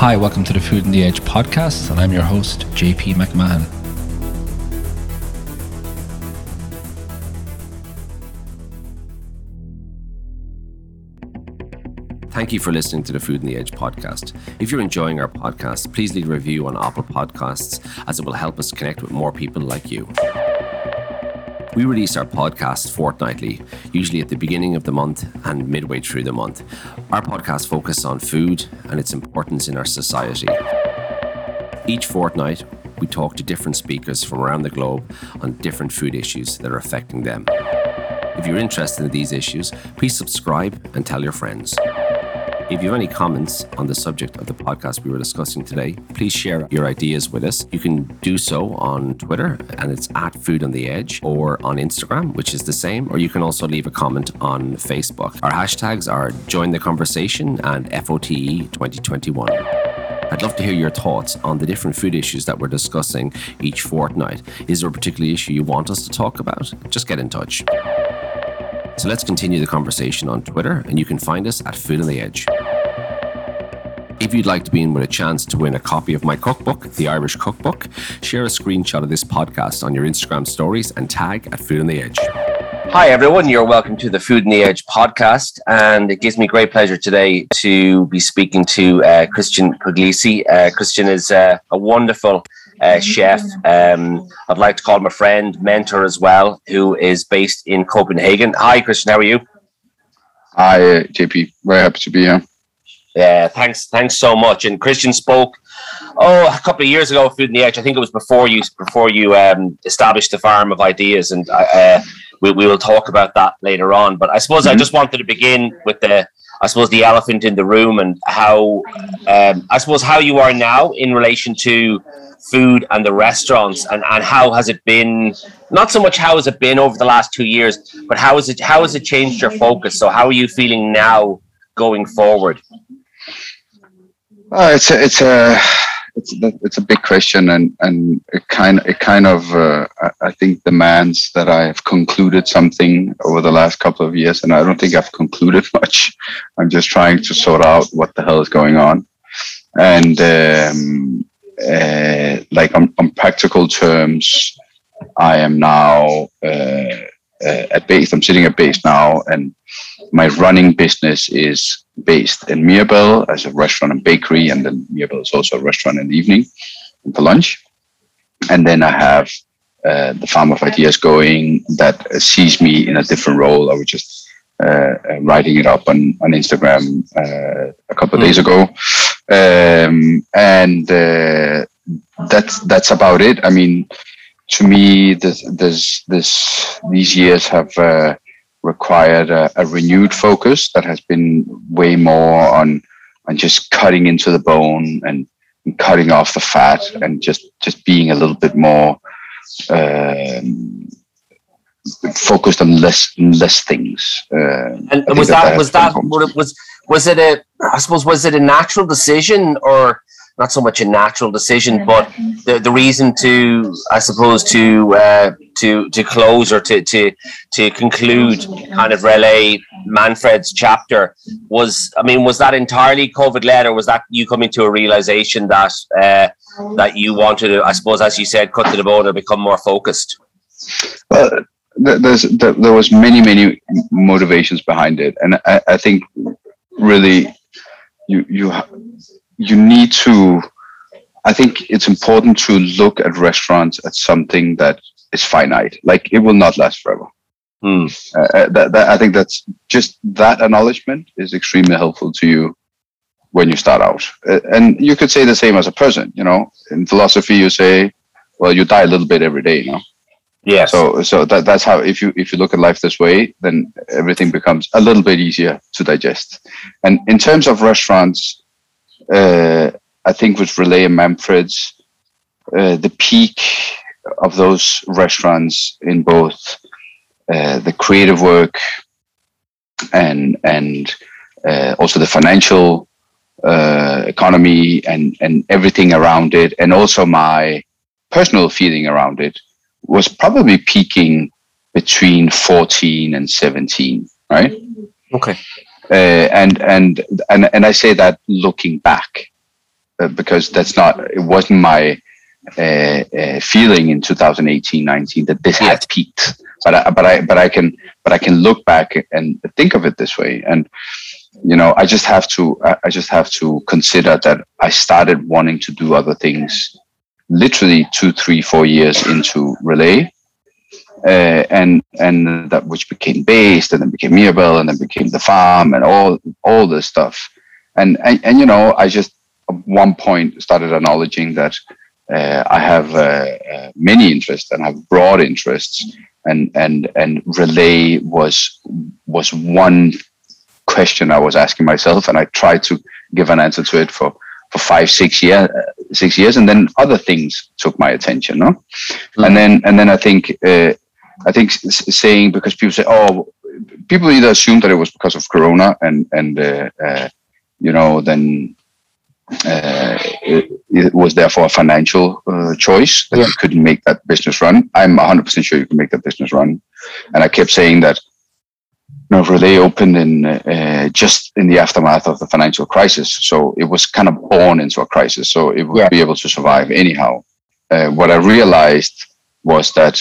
Hi, welcome to the Food on the Edge podcast, and I'm your host, JP McMahon. Thank you for listening to the Food on the Edge podcast. If you're enjoying our podcast, please leave a review on Apple Podcasts, as it will help us connect with more people like you. We release our podcast fortnightly, usually at the beginning of the month and midway through the month. Our podcast focuses on food and its importance in our society. Each fortnight, we talk to different speakers from around the globe on different food issues that are affecting them. If you're interested in these issues, please subscribe and tell your friends. If you have any comments on the subject of the podcast we were discussing today, please share your ideas with us. You can do so on Twitter, and it's @FoodOnTheEdge, or on Instagram, which is the same, or you can also leave a comment on Facebook. Our hashtags are #JoinTheConversation and FOTE2021. I'd love to hear your thoughts on the different food issues that we're discussing each fortnight. Is there a particular issue you want us to talk about? Just get in touch. So let's continue the conversation on Twitter, and you can find us @Food on the Edge. If you'd like to be in with a chance to win a copy of my cookbook, The Irish Cookbook, share a screenshot of this podcast on your Instagram stories and tag @Food on the Edge. Hi everyone, you're welcome to the Food on the Edge podcast, and it gives me great pleasure today to be speaking to Christian Puglisi. Christian is a wonderful chef. I'd like to call him a friend, mentor as well, who is based in Copenhagen. Hi, Christian. How are you? Hi, JP. Very happy to be here. Yeah, thanks so much. And Christian spoke a couple of years ago at Food on the Edge. I think it was before you established the Farm of Ideas, and we will talk about that later on. But I suppose I just wanted to begin with the elephant in the room, and how you are now in relation to food and the restaurants, and how has it been, not so much how has it been over the last 2 years, but how has it changed your focus? So how are you feeling now going forward? It's a big question, and it kind of I think demands that I have concluded something over the last couple of years, and I don't think I've concluded much. I'm just trying to sort out what the hell is going on, and like on practical terms, I am now at base. I'm sitting at base now, and my running business is based in Mirabel as a restaurant and bakery, and then Mirabel is also a restaurant in the evening and for lunch. And then I have the Farm of Ideas going that sees me in a different role. I was just writing it up on Instagram a couple of days ago. That's about it. I mean, to me, these years have required a renewed focus that has been way more on just cutting into the bone and cutting off the fat, and just being a little bit more focused on less things. Was it a natural decision, or not so much a natural decision, but the reason to close or to conclude kind of Relæ Manfred's chapter was that entirely COVID led, or was that you coming to a realization that that you wanted to, I suppose, as you said, cut to the bone or become more focused? Well, there was many motivations behind it, and I think really you need to. I think it's important to look at restaurants as something that is finite. Like, it will not last forever. I think that's just that acknowledgement is extremely helpful to you when you start out. And you could say the same as a person. You know, in philosophy, you say, "Well, you die a little bit every day." You know. Yeah. So that's how, if you look at life this way, then everything becomes a little bit easier to digest. And in terms of restaurants, I think with Relæ and Manfreds, the peak of those restaurants in both the creative work and also the financial economy and everything around it, and also my personal feeling around it, was probably peaking between 14 and 17, right? Okay. And I say that looking back, because that's not, it wasn't my feeling in 2018-19 that this had peaked. But I can look back and think of it this way. And you know, I just have to consider that I started wanting to do other things literally 2, 3, 4 years into Relæ. And that which became Based, and then became Mirabel, and then became the farm, and all this stuff. And you know, I just at one point started acknowledging that I have many interests and I have broad interests, and Relæ was one question I was asking myself, and I tried to give an answer to it for 5, 6 years, and then other things took my attention, no? Mm-hmm. And then I think saying, because people say, oh, people either assume that it was because of Corona, and you know, then it was therefore a financial choice that you couldn't make that business run. I'm 100% sure you can make that business run. And I kept saying that, you know, Relæ opened in just in the aftermath of the financial crisis. So it was kind of born into a crisis. So it would be able to survive anyhow. What I realized was that,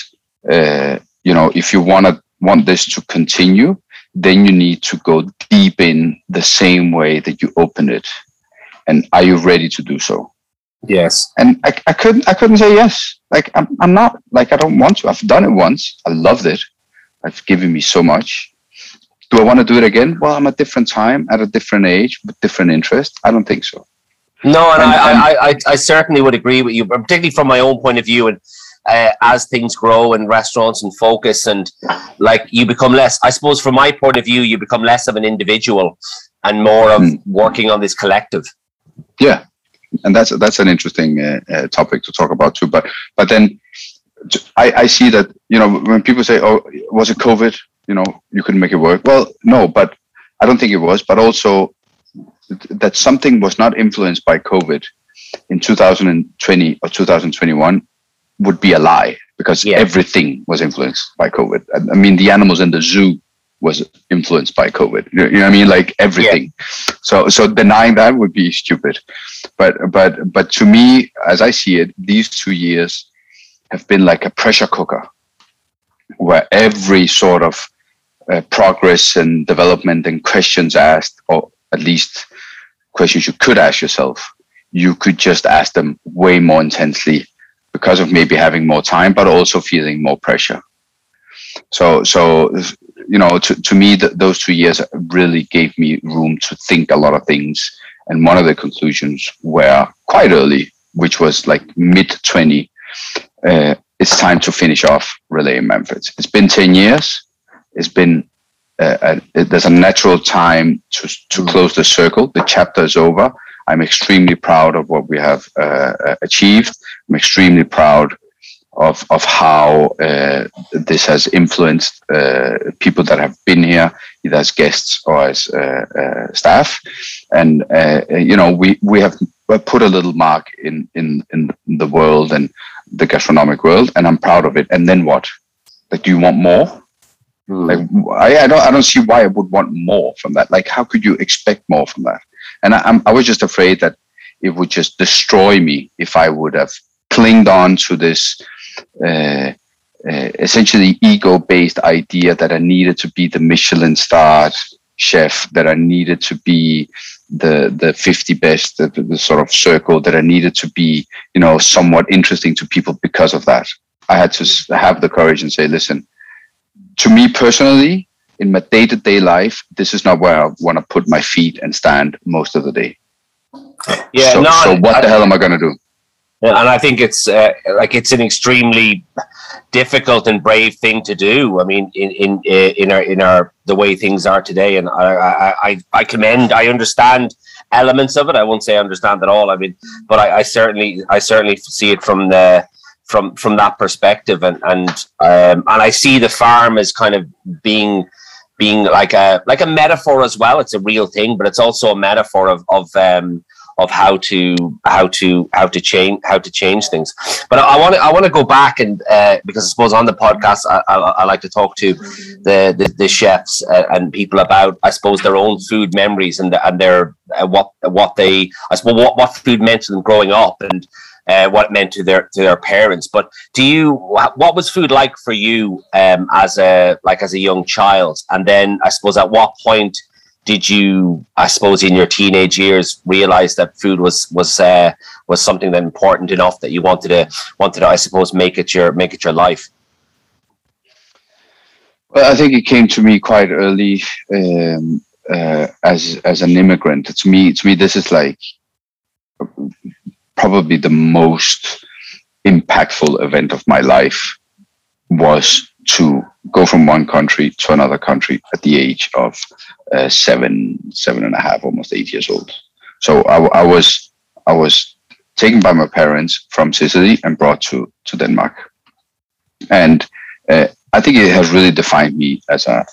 you know, if you want this to continue, then you need to go deep in the same way that you opened it. And are you ready to do so? Yes. And I couldn't say yes. Like I'm not, like I don't want to. I've done it once. I loved it. It's given me so much. Do I want to do it again? Well, I'm a different time, at a different age, with different interest. I don't think so. No, and I certainly would agree with you, particularly from my own point of view. And as things grow and restaurants and focus, and like you become less, I suppose from my point of view, you become less of an individual and more of working on this collective. Yeah, and that's an interesting topic to talk about too. But then I see that, you know, when people say, "Oh, was it COVID? You know, you couldn't make it work." Well, no, but I don't think it was. But also that something was not influenced by COVID in 2020 or 2021 would be a lie, because everything was influenced by COVID. I mean, the animals in the zoo was influenced by COVID. You know what I mean? Like everything. Yeah. So denying that would be stupid. But to me, as I see it, these 2 years have been like a pressure cooker, where every sort of progress and development and questions asked, or at least questions you could ask yourself, you could just ask them way more intensely because of maybe having more time, but also feeling more pressure. So you know, to me, those 2 years really gave me room to think a lot of things. And one of the conclusions were quite early, which was like mid-20. It's time to finish off Relæ in Manfreds. It's been 10 years. It's been, there's a natural time to close the circle. The chapter is over. I'm extremely proud of what we have achieved. I'm extremely proud of how this has influenced people that have been here, either as guests or as staff. And, you know, we have put a little mark in the world and the gastronomic world, and I'm proud of it. And then what? Like, do you want more? Like, I don't see why I would want more from that. Like, how could you expect more from that? And I was just afraid that it would just destroy me if I would have clinged on to this essentially ego-based idea that I needed to be the Michelin starred chef, that I needed to be the 50 best, the sort of circle, that I needed to be, you know, somewhat interesting to people because of that. I had to have the courage and say, listen, to me personally, in my day-to-day life, this is not where I want to put my feet and stand most of the day. Yeah. So what the hell am I going to do? And I think it's like, it's an extremely difficult and brave thing to do. I mean, in our the way things are today, and I commend. I understand elements of it. I won't say I understand at all. I mean, but I certainly see it from the from that perspective, and I see the farm as kind of being like a metaphor as well. It's a real thing, but it's also a metaphor of of how to change things. But I want to go back and because I suppose on the podcast I like to talk to the chefs and people about, I suppose, their own food memories and their what they, I suppose, what food meant to them growing up and what it meant to their parents. But what was food like for you as a young child? And then I suppose at what point did you, I suppose, in your teenage years, realize that food was something that important enough that you wanted to, I suppose, make it your life? Well, I think it came to me quite early as an immigrant. To me, this is like probably the most impactful event of my life was to go from one country to another country at the age of 7.5, almost 8 years old. So I was taken by my parents from Sicily and brought to Denmark, and I think it has really defined me as a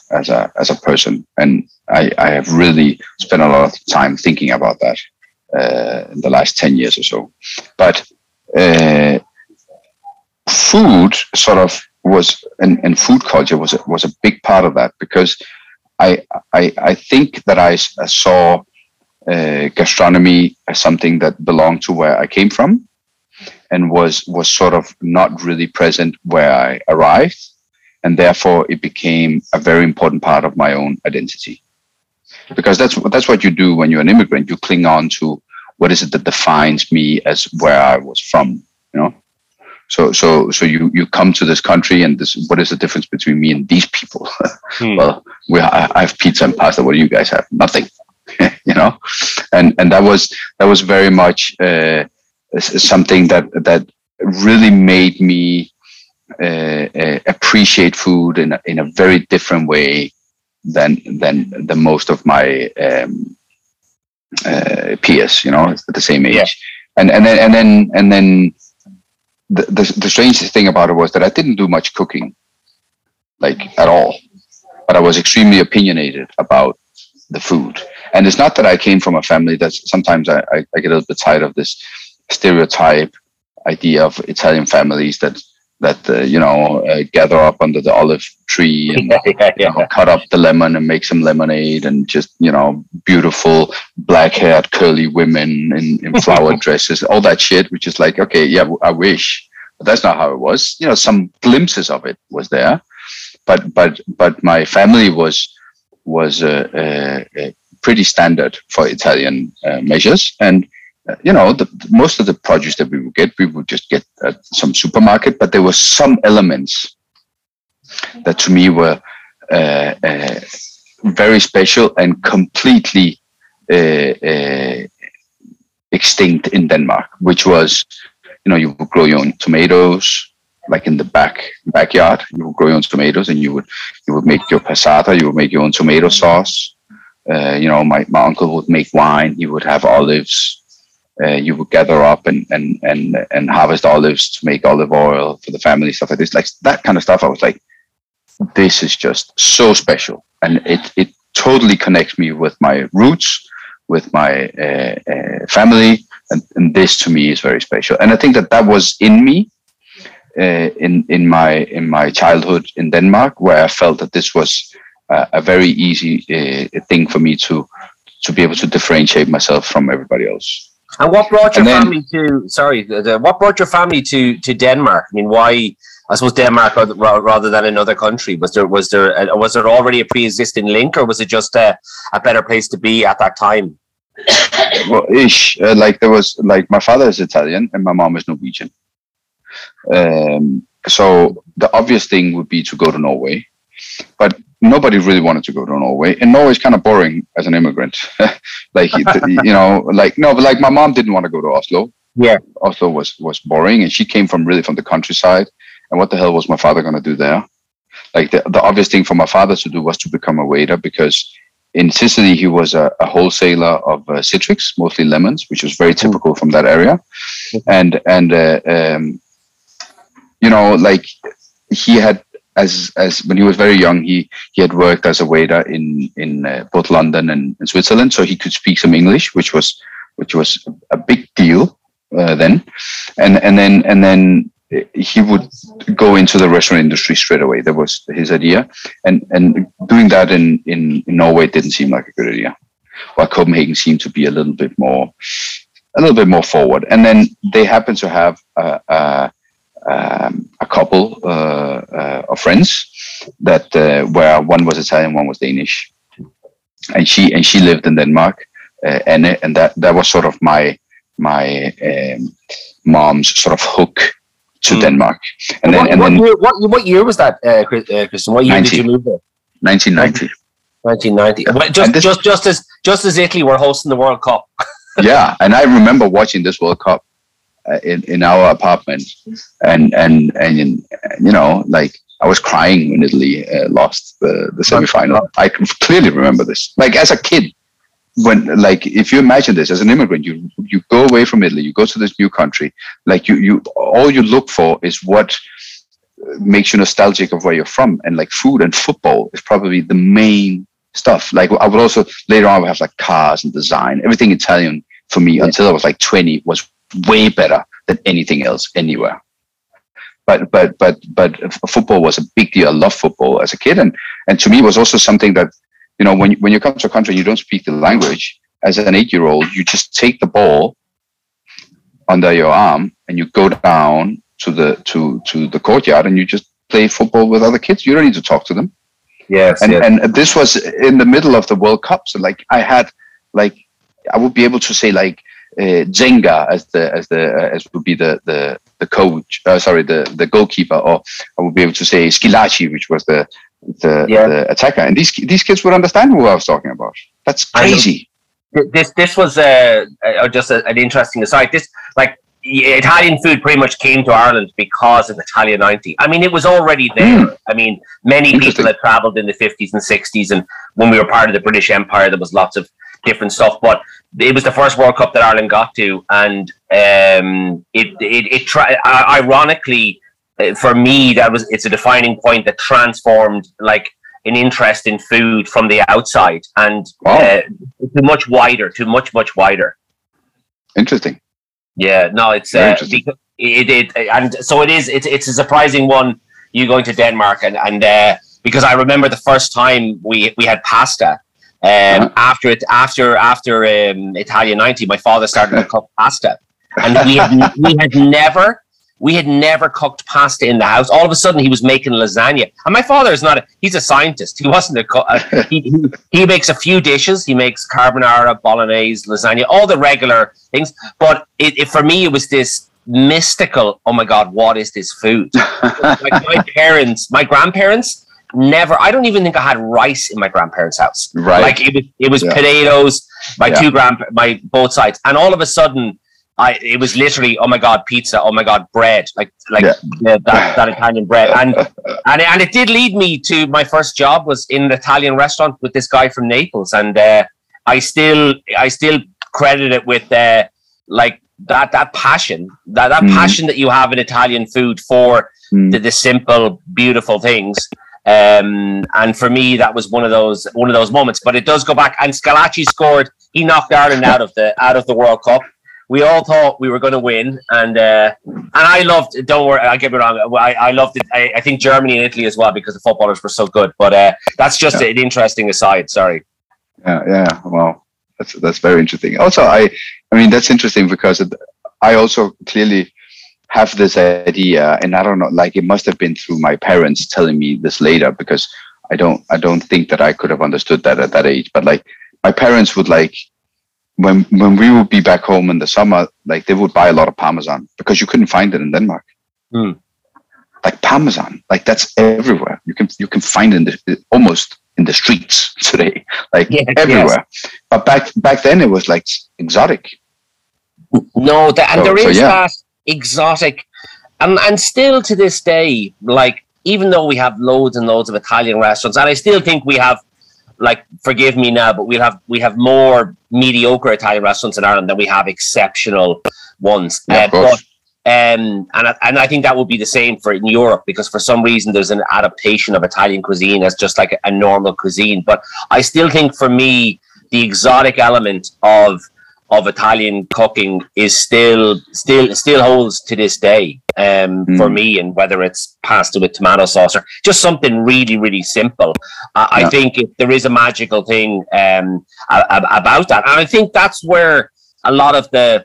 person, and I have really spent a lot of time thinking about that in the last 10 years or so. But food sort of was, and food culture was a big part of that, because I think that I saw gastronomy as something that belonged to where I came from and was sort of not really present where I arrived, and therefore it became a very important part of my own identity. Because that's what you do when you're an immigrant. You cling on to what is it that defines me as where I was from, you know? So you come to this country, and this, what is the difference between me and these people? Well, I have pizza and pasta. What do you guys have? Nothing, you know. And that was very much something that really made me appreciate food in a very different way than the most of my peers, you know, at the same age. Yeah. And then. The strangest thing about it was that I didn't do much cooking, like at all, but I was extremely opinionated about the food. And it's not that I came from a family that's, sometimes I get a little bit tired of this stereotype idea of Italian families that gather up under the olive tree and cut up the lemon and make some lemonade, and just, you know, beautiful black-haired curly women in flower dresses, all that shit, which is like, okay, yeah, I wish, but that's not how it was. You know, some glimpses of it was there, but my family was pretty standard for Italian measures, and you know, most of the produce that we would just get at some supermarket, but there were some elements that to me were very special and completely extinct in Denmark, which was, you know, you would grow your own tomatoes, like in the backyard, you would grow your own tomatoes, and you would make your passata, you would make your own tomato sauce. You know, my uncle would make wine, he would have olives. You would gather up and harvest olives to make olive oil for the family, stuff like this, like that kind of stuff. I was like, this is just so special, and it totally connects me with my roots, with my family, and this to me is very special. And I think that was in me in my childhood in Denmark, where I felt that this was a very easy thing for me to be able to differentiate myself from everybody else. And what brought your family to Denmark? I mean, why, I suppose, Denmark rather than another country? Was there already a pre-existing link, or was it just a better place to be at that time? Well, like my father is Italian and my mom is Norwegian. So the obvious thing would be to go to Norway, but nobody really wanted to go to Norway, and Norway's kind of boring as an immigrant. Like, you know, like, no, but like my mom didn't want to go to Oslo. Yeah. Oslo was boring, and she came from the countryside. And what the hell was my father going to do there? Like the obvious thing for my father to do was to become a waiter, because in Sicily, he was a wholesaler of citrics, mostly lemons, which was very typical from that area. And you know, like he had, As when he was very young, he had worked as a waiter in both London and Switzerland, so he could speak some English, which was which was a big deal then. And then he would go into the restaurant industry straight away. That was his idea. And doing that in Norway didn't seem like a good idea. While Copenhagen seemed to be a little bit more forward. And then they happened to have a couple of friends that where one was Italian, one was Danish, and she lived in Denmark, and that was sort of my mom's sort of hook to Denmark. And then what year was that, Christian? What year did you move there? 1990. 1990. Just as Italy were hosting the World Cup. Yeah, and I remember watching this World Cup in our apartment, and you know, like, I was crying when Italy lost the semifinal. I can clearly remember this, like, as a kid. When, like, if you imagine this as an immigrant, you go away from Italy, you go to this new country, like, you all you look for is what makes you nostalgic of where you're from, and like food and football is probably the main stuff. Like, I would also later on have like cars and design. Everything Italian for me until I was like 20 was way better than anything else anywhere. But football was a big deal. I loved football as a kid, and to me it was also something that, you know, when you come to a country and you don't speak the language, as an 8-year-old, you just take the ball under your arm and you go down to the courtyard and you just play football with other kids. You don't need to talk to them. Yes. And this was in the middle of the World Cup, so like I had, like, I would be able to say like Zenga as would be the coach, the goalkeeper, or I would be able to say Schillaci, which was the attacker, and these kids would understand who I was talking about. That's crazy. This was just an interesting aside. This, like, Italian food pretty much came to Ireland because of Italia 90. I mean, it was already there. I mean, many people had traveled in the 50s and 60s, and when we were part of the British Empire, there was lots of different stuff, but it was the first World Cup that Ireland got to, and ironically, for me, it's a defining point that transformed, like, an interest in food from the outside, and to much wider. Interesting. Yeah, no, it's and so it is. It's a surprising one. You going to Denmark, and because I remember the first time we had pasta. After Italia 90, my father started to cook pasta, and we had never cooked pasta in the house. All of a sudden, he was making lasagna, and my father is he's a scientist. He wasn't a cook. He makes a few dishes. He makes carbonara, bolognese, lasagna, all the regular things. But it for me, it was this mystical, oh my God, what is this food? Like, my grandparents. Never. I don't even think I had rice in my grandparents' house. Right. Like, it was potatoes. My both sides, and all of a sudden, it was literally, oh my God, pizza, oh my God, bread, that Italian bread, and it did lead me to my first job was in an Italian restaurant with this guy from Naples, and I still credit it with that passion that you have in Italian food for the simple, beautiful things. And for me, that was one of those moments. But it does go back. And Schillaci scored. He knocked Ireland out of the World Cup. We all thought we were going to win, and I loved. Don't worry, I'll get me wrong. I loved it. I think Germany and Italy as well because the footballers were so good. But that's just an interesting aside. Sorry. Yeah. Well, that's very interesting. Also, I mean, that's interesting because I also clearly have this idea, and I don't know, like, it must have been through my parents telling me this later, because I don't think that I could have understood that at that age. But like, my parents would, like, when we would be back home in the summer, like, they would buy a lot of Parmesan because you couldn't find it in Denmark. Like, Parmesan, like, that's everywhere. You can find it almost in the streets today, like, everywhere. Yes. But back then it was like exotic. No, that exotic, and still to this day, like, even though we have loads and loads of Italian restaurants, and I still think we have, like, forgive me now, but we have more mediocre Italian restaurants in Ireland than we have exceptional ones. And I think that would be the same for in Europe, because for some reason there's an adaptation of Italian cuisine as just like a normal cuisine. But I still think for me the exotic element of of Italian cooking is still holds to this day for me, and whether it's pasta with tomato sauce or just something really, really simple. I think there is a magical thing about that. And I think that's where a lot of the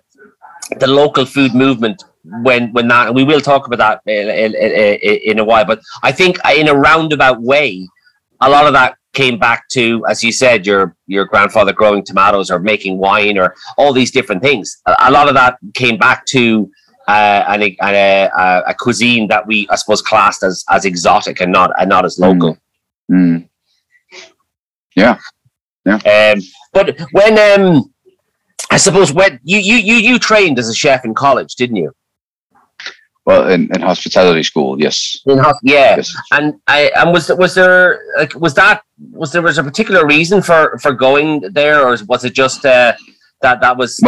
local food movement, when that, and we will talk about that in a while, but I think in a roundabout way, a lot of that came back to, as you said, your grandfather growing tomatoes or making wine or all these different things. A lot of that came back to a cuisine that we, I suppose, classed as exotic and not as local. Mm. Yeah. But when I suppose when you trained as a chef in college, didn't you? Well, in hospitality school, yes. Yes. And was there a particular reason for going there, or was it just that was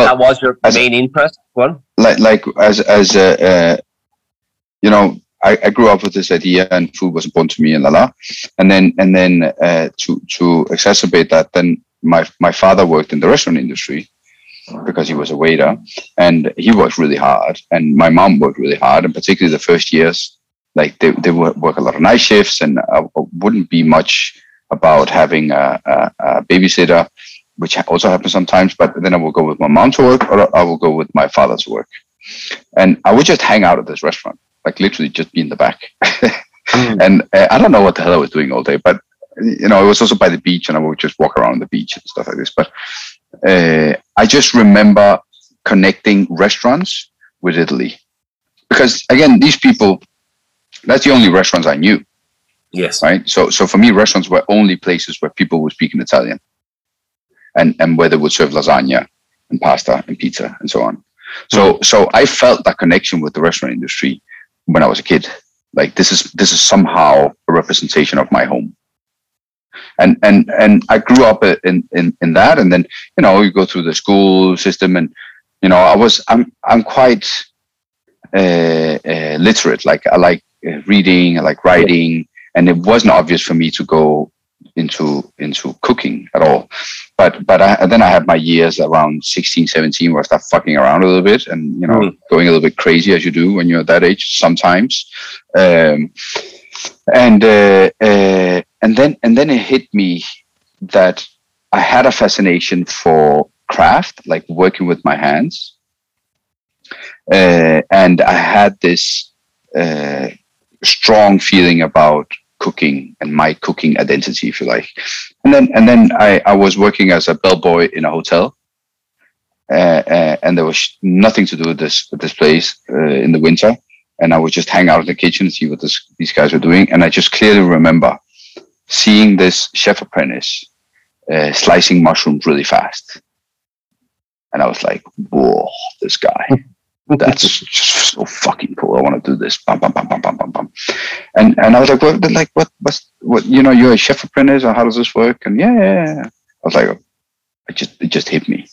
your main interest? One I grew up with this idea, and food was important to me, and and then to exacerbate that, then my father worked in the restaurant industry, because he was a waiter, and he worked really hard, and my mom worked really hard, and particularly the first years, like they work a lot of night shifts, and wouldn't be much about having a babysitter, which also happens sometimes, but then I will go with my mom to work, or I will go with my father to work, and I would just hang out at this restaurant, like literally just be in the back. And I don't know what the hell I was doing all day, but it was also by the beach, and I would just walk around the beach and stuff like this. But I just remember connecting restaurants with Italy, because again, these people—that's the only restaurants I knew. Yes. Right. So for me, restaurants were only places where people were speaking Italian, and where they would serve lasagna and pasta and pizza and so on. So I felt that connection with the restaurant industry when I was a kid. Like this is somehow a representation of my home. And I grew up in that, and then you go through the school system, and I'm quite literate. Like I like reading, I like writing, and it wasn't obvious for me to go into cooking at all. But then I had my years around 16, 17 where I started fucking around a little bit, and going a little bit crazy, as you do when you're that age sometimes. And then it hit me that I had a fascination for craft, like working with my hands, and I had this strong feeling about cooking and my cooking identity, if you like. And then I was working as a bellboy in a hotel, and there was nothing to do with this place in the winter, and I would just hang out in the kitchen and see what these guys were doing, and I just clearly remember seeing this chef apprentice slicing mushrooms really fast, and I was like, "Whoa, this guy! That's just so fucking cool. I want to do this." Bam, bam, bam, bam, bam, bam, bam. And I was like, "What? Like what? You're a chef apprentice, or how does this work?" And yeah. I was like, "It just hit me.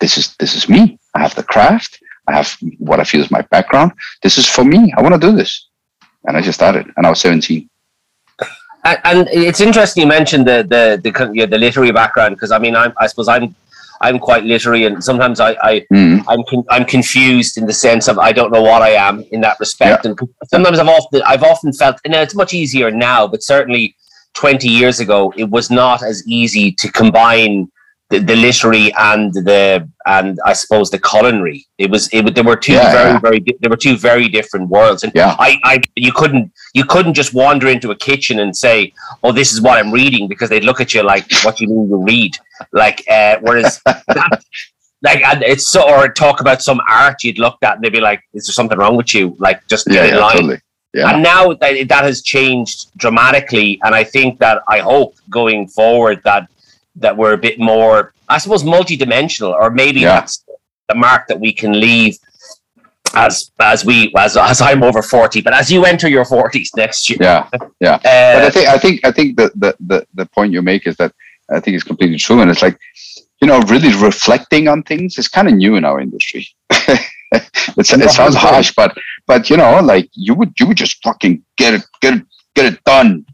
This is me. I have the craft. I have what I feel is my background. This is for me. I want to do this." And I just started, and I was 17. And it's interesting you mentioned the literary background, because I mean I suppose I'm quite literary, and sometimes I'm confused in the sense of I don't know what I am in that respect. Yeah. And sometimes I've often felt, and it's much easier now, but certainly 20 years ago it was not as easy to combine the literary and I suppose the culinary. They were two very different worlds, and you couldn't just wander into a kitchen and say, "Oh, this is what I'm reading," because they'd look at you like, "What do you mean you read?" Like whereas that, like, and it's so, or talk about some art you'd looked at and they'd be like, "Is there something wrong with you?" Like just get in line. Totally. Yeah. And now that has changed dramatically, and I think that I hope going forward that we're a bit more, I suppose, multidimensional, or maybe that's the mark that we can leave as I'm over 40, but as you enter your 40s next year. Yeah. But I think the point you make is that I think it's completely true, and it's like really reflecting on things is kind of new in our industry. It sounds harsh, but like you would just fucking get it. Get it done,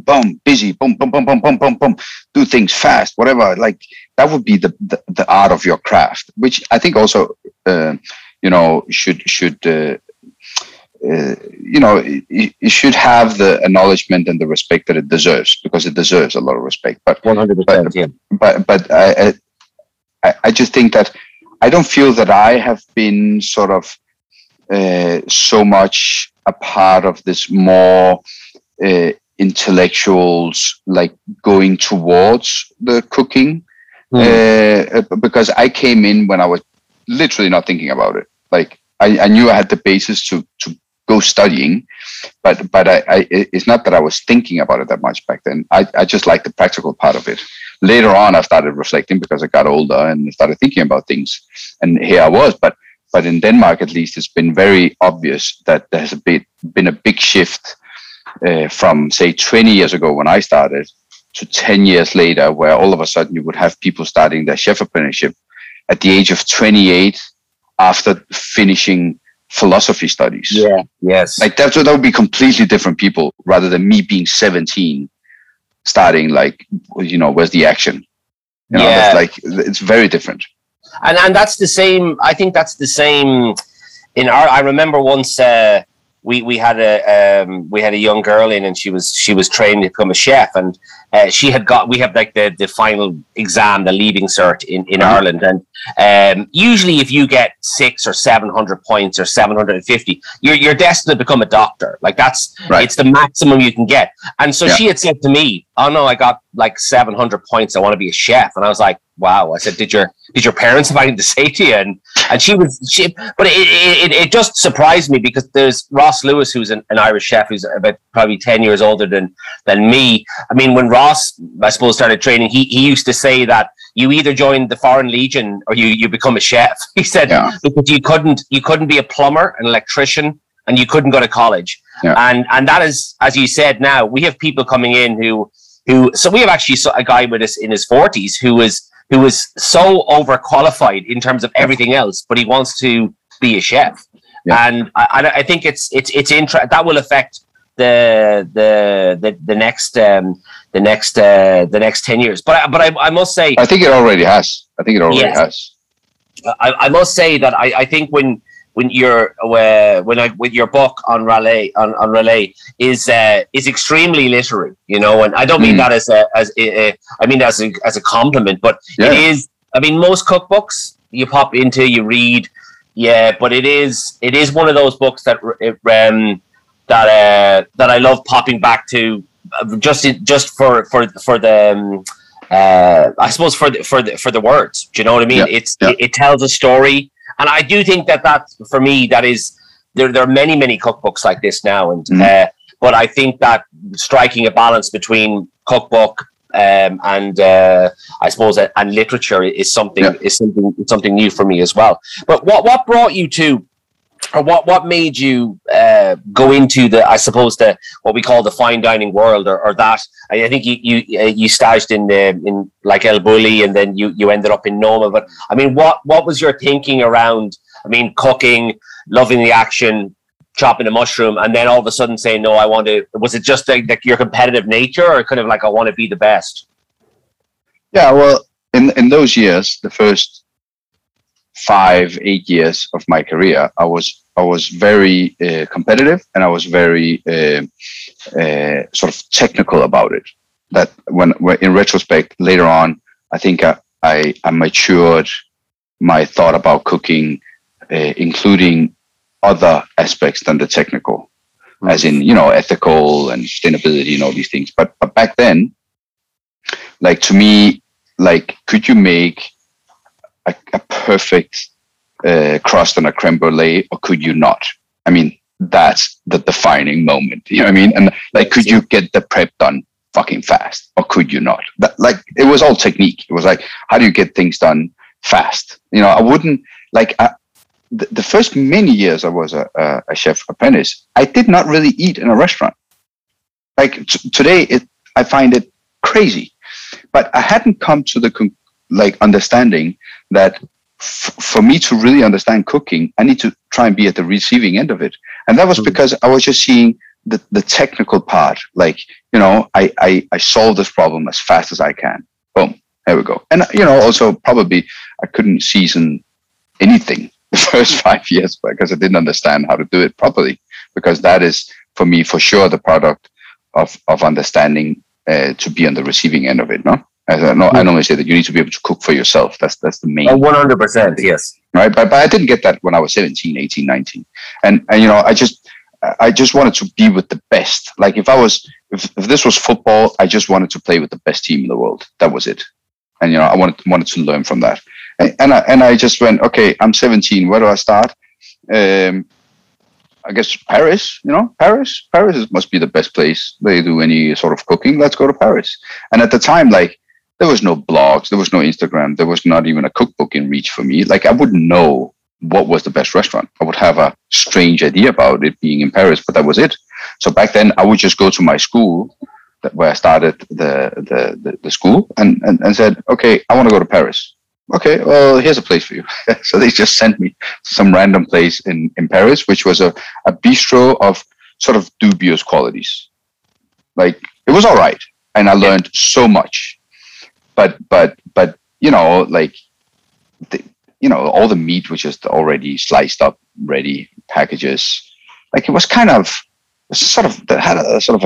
boom, busy, boom, boom, boom, boom, boom, boom, boom, boom, do things fast, whatever, like, That would be the art of your craft, which I think also, it should have the acknowledgement and the respect that it deserves, because it deserves a lot of respect. But 100%, yeah. But I just think that I don't feel that I have been sort of so much a part of this more intellectuals, like going towards the cooking. Mm. Because I came in when I was literally not thinking about it. Like I knew I had the basis to go studying, but it's not that I was thinking about it that much back then. I just liked the practical part of it. Later on, I started reflecting because I got older and started thinking about things. And here I was, but in Denmark, at least, it's been very obvious that there has been a big shift from, say, 20 years ago when I started, to 10 years later, where all of a sudden you would have people starting their chef apprenticeship at the age of 28 after finishing philosophy studies. Yeah, yes. Like that would be completely different people, rather than me being 17 starting, like, where's the action? Yeah. It's very different. And that's the same, I think that's the same in our, I remember once we had a young girl in, and she was training to become a chef, and we have the final exam, the leaving cert in mm-hmm. Ireland, and usually if you get 600 or 700 points or 750, you're destined to become a doctor. Like that's right. It's the maximum you can get. And so she had said to me, "Oh no, I got like 700 points. I want to be a chef." And I was like, "Wow!" I said, "Did your parents have anything to say to you?" And it just surprised me, because there's Ross Lewis, who's an Irish chef, who's about probably 10 years older than me. I mean, when Ross, I suppose, started training, he used to say that you either join the Foreign Legion or you become a chef. He said because you couldn't be a plumber, an electrician, and you couldn't go to college. Yeah. And that is, as you said, now we have people coming in who. So we have actually a guy with us in his 40s who is so overqualified in terms of everything else, but he wants to be a chef. Yeah. And I think it's that will affect the next 10 years. But I must say, I think it already has. I must say that I think when your book on Relæ is extremely literary, and I don't mean that as a compliment, but it is. I mean, most cookbooks you pop into, you read, but it is one of those books that I love popping back to, just for the words. Do you know what I mean? Yeah. It tells a story. And I do think that for me, that is, there are many cookbooks like this now, and but I think that striking a balance between cookbook and literature is something something new for me as well. But what brought you to, or what made you go into the what we call the fine dining world, or that? I think you staged in elBulli, and then you ended up in Noma. But I mean, what was your thinking around? I mean, cooking, loving the action, chopping a mushroom, and then all of a sudden saying, "No, I want to." Was it just like your competitive nature, or kind of like I want to be the best? Yeah, well, in those years, the first 5-8 years of my career, I was very competitive, and I was very sort of technical about it. That when in retrospect, later on, I think I matured my thought about cooking, including other aspects than the technical, as in ethical and sustainability and all these things. But back then, like to me, like could you make a perfect crust on a creme brulee, or could you not? I mean, that's the defining moment. You know what I mean? And like, could you get the prep done fucking fast, or could you not? That, like, it was all technique. It was like, how do you get things done fast? I wouldn't like. The first many years I was a chef apprentice, I did not really eat in a restaurant. Like today, I find it crazy, but I hadn't come to the understanding that for me to really understand cooking, I need to try and be at the receiving end of it. And that was because I was just seeing the technical part. Like, I solve this problem as fast as I can. Boom. There we go. And, you know, also probably I couldn't season anything the first 5 years because I didn't understand how to do it properly, because that is, for me, for sure, the product of understanding to be on the receiving end of it, no? As I normally say that you need to be able to cook for yourself. That's the main. 100%, yes. Right, but I didn't get that when I was 17, 18, 19, and you know, I just wanted to be with the best. Like if this was football, I just wanted to play with the best team in the world. That was it, and you know, I wanted to learn from that. And I just went, okay, I'm 17. Where do I start? I guess Paris, you know, Paris must be the best place they do any sort of cooking. Let's go to Paris. And at the time, like, there was no blogs, there was no Instagram, there was not even a cookbook in reach for me. Like, I wouldn't know what was the best restaurant. I would have a strange idea about it being in Paris, but that was it. So back then, I would just go to my school where I started the school and said, okay, I want to go to Paris. Okay, well, here's a place for you. So they just sent me to some random place in Paris, which was a bistro of sort of dubious qualities. Like, it was all right. And I learned so much. But you know, like, you know, all the meat was just already sliced up, ready packages. Like, it was had a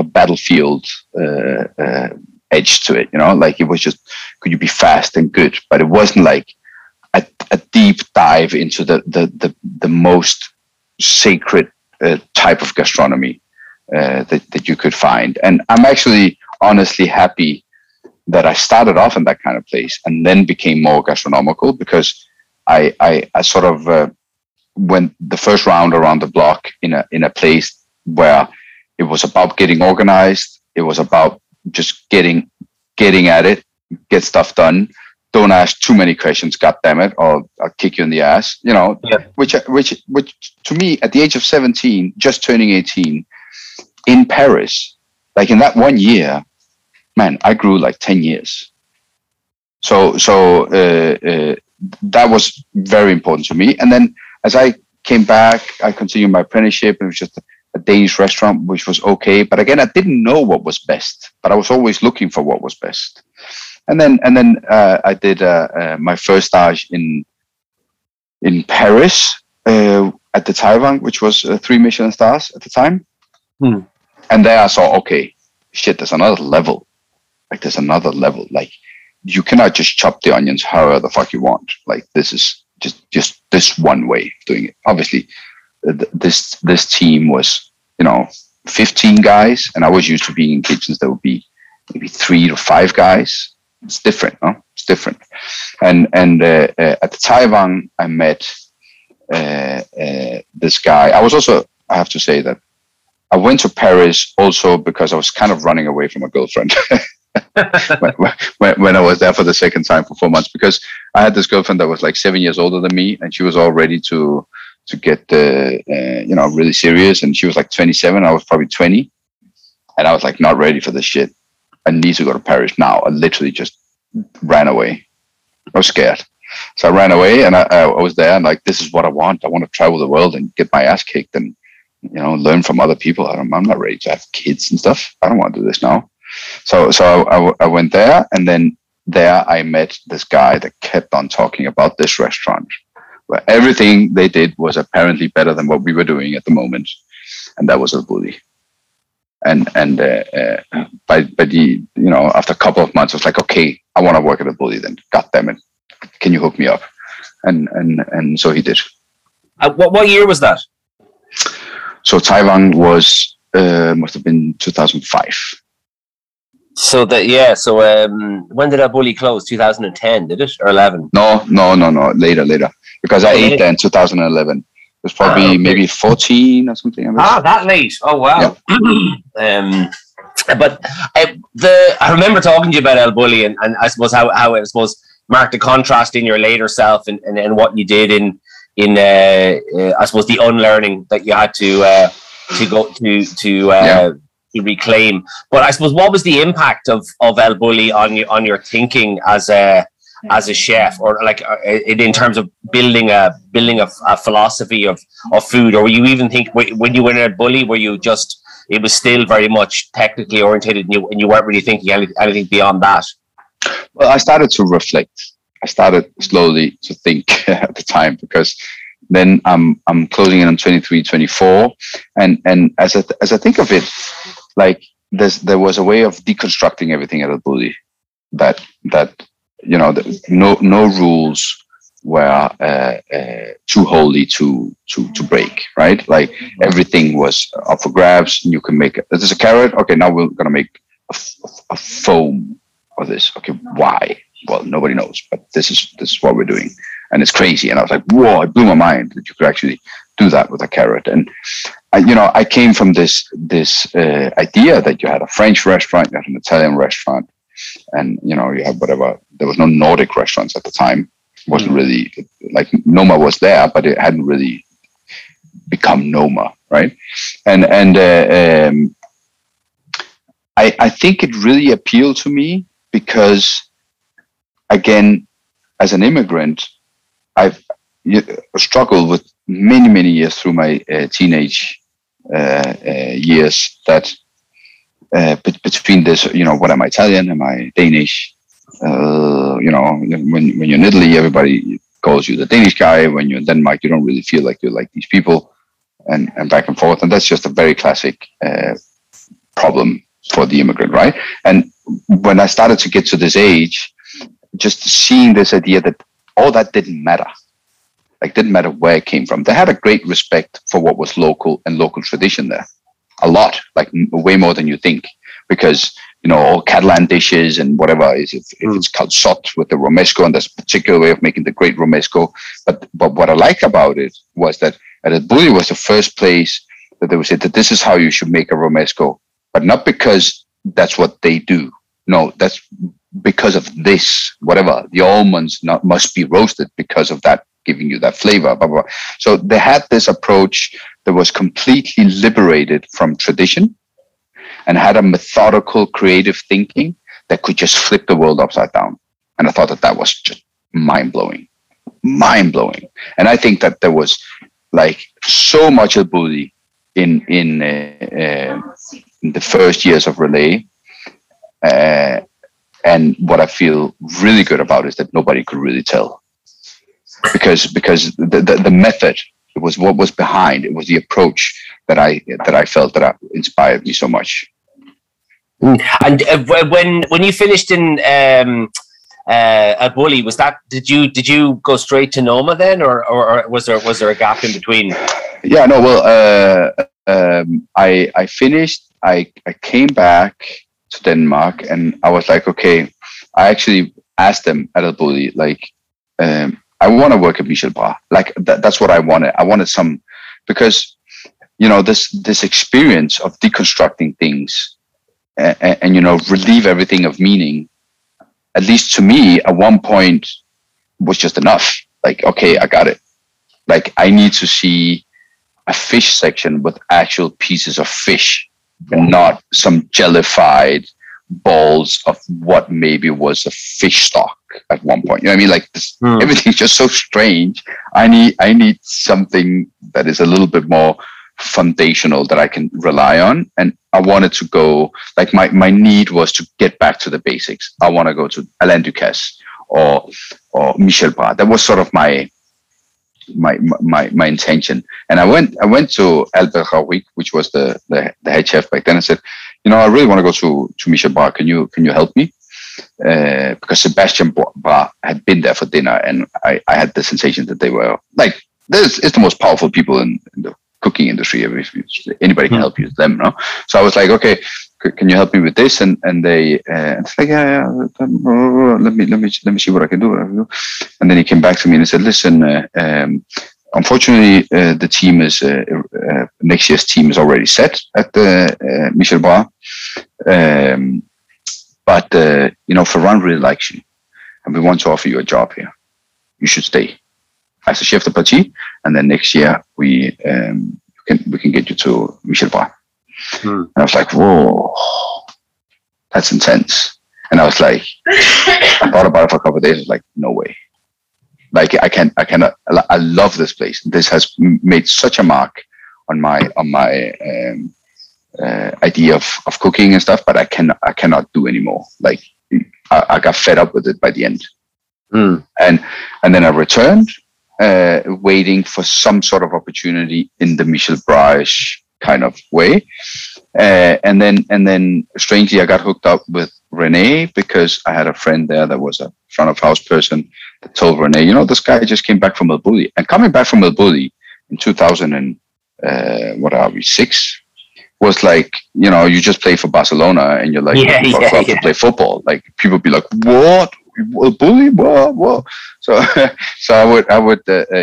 battlefield edge to it, you know, like it was just, could you be fast and good, but it wasn't like a deep dive into the most sacred type of gastronomy that you could find. And I'm actually honestly happy that I started off in that kind of place and then became more gastronomical, because I sort of went the first round around the block in a place where it was about getting organized. It was about just getting at it, get stuff done. Don't ask too many questions, goddammit, or I'll kick you in the ass. You know, yeah. Which to me, at the age of 17, just turning 18, in Paris, like in that 1 year, man, I grew like 10 years. So that was very important to me. And then as I came back, I continued my apprenticeship, and it was just a Danish restaurant, which was okay. But again, I didn't know what was best, but I was always looking for what was best. And then I did my first stage in Paris at the Taiwan, which was 3 Michelin stars at the time. Mm. And there I saw, okay, shit, there's another level. Like, there's another level. Like, you cannot just chop the onions however the fuck you want. Like, this is just this one way of doing it. Obviously, this team was, you know, 15 guys, and I was used to being in kitchens that would be maybe 3 to 5 guys. It's different, no? It's different. And at the Taiwan, I met this guy. I was also, I have to say that I went to Paris also because I was kind of running away from a girlfriend when I was there for the second time for 4 months, because I had this girlfriend that was like 7 years older than me, and she was all ready to get you know, really serious. And she was like 27. I was probably 20. And I was like, not ready for this shit. I need to go to Paris now. I literally just ran away. I was scared. So I ran away, and I was there, and like, this is what I want. I want to travel the world and get my ass kicked and, you know, learn from other people. I'm not ready to have kids and stuff. I don't want to do this now. So I went there, and then there I met this guy that kept on talking about this restaurant, where everything they did was apparently better than what we were doing at the moment, and that was elBulli. And by the, you know, after a couple of months, I was like, okay, I want to work at elBulli then. God damn it, can you hook me up? And so he did. What year was that? So Taiwan was must have been 2005. So that, yeah. So when did elBulli close? 2010, did it, or 11? No. Later. Because I ate there in 2011. It was probably maybe 14 or something. That late. Oh, wow. Yeah. But I remember talking to you about elBulli and I suppose how it was marked the contrast in your later self and what you did in I suppose the unlearning that you had to reclaim. But I suppose, what was the impact of elBulli on your thinking as a chef, or like in terms of building a philosophy of food? Or were you even think when you were at elBulli, were you just, it was still very much technically oriented, and you weren't really thinking anything beyond that? Well, I started to reflect. I started slowly to think at the time, because then I'm closing in on 23, 24. And as I think of it, like there was a way of deconstructing everything at elBulli, that, you know, no rules were too holy to break, right? Like everything was up for grabs. You can make there's a carrot. Okay, now we're gonna make a foam of this. Okay, why? Well, nobody knows, but this is what we're doing, and it's crazy. And I was like, whoa! It blew my mind that you could actually do that with a carrot. And I came from this idea that you had a French restaurant, you had an Italian restaurant, and you had whatever. There was no Nordic restaurants at the time. Wasn't really, like Noma was there, but it hadn't really become Noma, right? And I think it really appealed to me because, again, as an immigrant, I've struggled with many years through my teenage years that between this, what am I, Italian? Am I Danish? When you're in Italy, everybody calls you the Danish guy. When you're in Denmark, you don't really feel like you're like these people, and back and forth. And that's just a very classic problem for the immigrant, right? And when I started to get to this age, just seeing this idea that all that didn't matter, like didn't matter where it came from. They had a great respect for what was local and local tradition there, a lot, like way more than you think, because all Catalan dishes and whatever is, if it's calçot with the romesco, and that's a particular way of making the great romesco. But what I like about it was that elBulli was the first place that they would say that this is how you should make a romesco, but not because that's what they do. No, that's because of this, whatever. The almonds must be roasted because of that, giving you that flavor, blah, blah, blah. So they had this approach that was completely liberated from tradition, and had a methodical, creative thinking that could just flip the world upside down. And I thought that was just mind blowing. And I think that there was like so much elBulli in the first years of Relæ. And what I feel really good about is that nobody could really tell, because the method, it was what was behind. It was the approach that I felt that inspired me so much. And when you finished in elBulli, was that did you go straight to Noma then, or was there a gap in between? Yeah, no. Well, I finished. I came back to Denmark, and I was like, okay. I actually asked them at elBulli, like, I want to work at Michel Bras. Like that's what I wanted. I wanted some, because this experience of deconstructing things and relieve everything of meaning, at least to me at one point, was just enough. Like, okay, I got it. Like, I need to see a fish section with actual pieces of fish and not some jellified balls of what maybe was a fish stock at one point. You know what I mean? Like this, everything's just so strange. I need something that is a little bit more foundational that I can rely on. And I wanted to go, like my need was to get back to the basics. I want to go to Alain Ducasse or Michel Bras. That was sort of my intention. And I went to Albert Gawik, which was the head chef back then, and said, I really want to go to Michel Bras. Can you help me? Because Sebastian Ba-ba had been there for dinner, and I had the sensation that they were like, it's the most powerful people in the cooking industry. Anybody can help you, them, no? So I was like, okay, can you help me with this? And they it's like, yeah. Let me see what I can do. And then he came back to me and he said, listen, unfortunately, the team is next year's team is already set at the Michel Bras. But Ferran really likes you, and we want to offer you a job here. You should stay as a chef de partie, and then next year we can get you to Michel Bras. And I was like, whoa, that's intense. And I was like, I thought about it for a couple of days. I was like, no way. Like I cannot. I love this place. This has made such a mark on my. Idea of cooking and stuff, but I cannot do anymore. Like I got fed up with it by the end. And then I returned, waiting for some sort of opportunity in the Michel Bras kind of way. And then strangely, I got hooked up with René because I had a friend there that was a front of house person that told René, you know, this guy just came back from elBulli. And coming back from elBulli in 2006 was like, you know, you just play for Barcelona and you're like, to play football. Like people be like, what? elBulli? What? So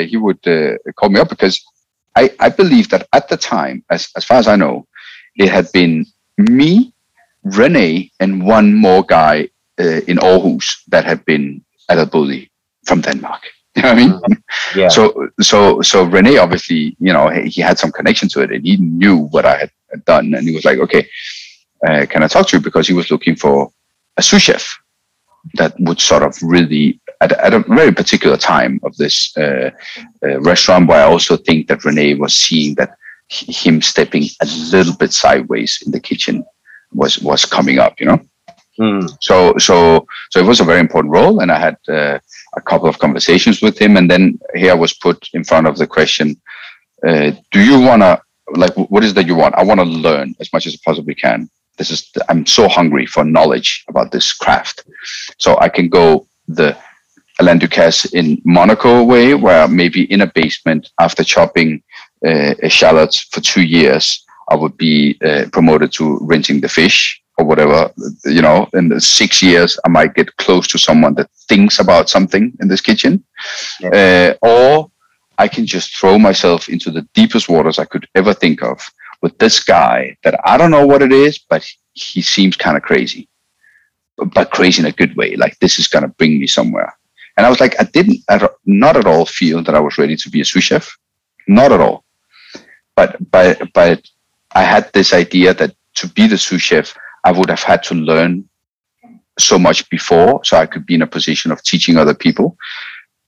he would call me up because I believe that at the time, as far as I know, it had been me, René, and one more guy in Aarhus that had been at elBulli from Denmark. You know what I mean? Yeah. So René, obviously, you know, he had some connection to it, and he knew what I had done, and he was like, "Okay, can I talk to you?" Because he was looking for a sous chef that would sort of really, at a very particular time of this restaurant, where I also think that René was seeing that him stepping a little bit sideways in the kitchen was coming up, you know. So it was a very important role, and I had a couple of conversations with him, and then here I was put in front of the question: do you want to, like, what is that you want? I want to learn as much as I possibly can. I'm so hungry for knowledge about this craft, so I can go the Alain Ducasse in Monaco way, where maybe in a basement after chopping shallots for 2 years, I would be promoted to rinsing the fish or whatever, you know. In 6 years, I might get close to someone that thinks about something in this kitchen. Yeah. Or I can just throw myself into the deepest waters I could ever think of with this guy that I don't know what it is, but he seems kind of crazy, but crazy in a good way. Like, this is going to bring me somewhere. And I was like, not at all feel that I was ready to be a sous chef. Not at all. But I had this idea that to be the sous chef, I would have had to learn so much before, so I could be in a position of teaching other people.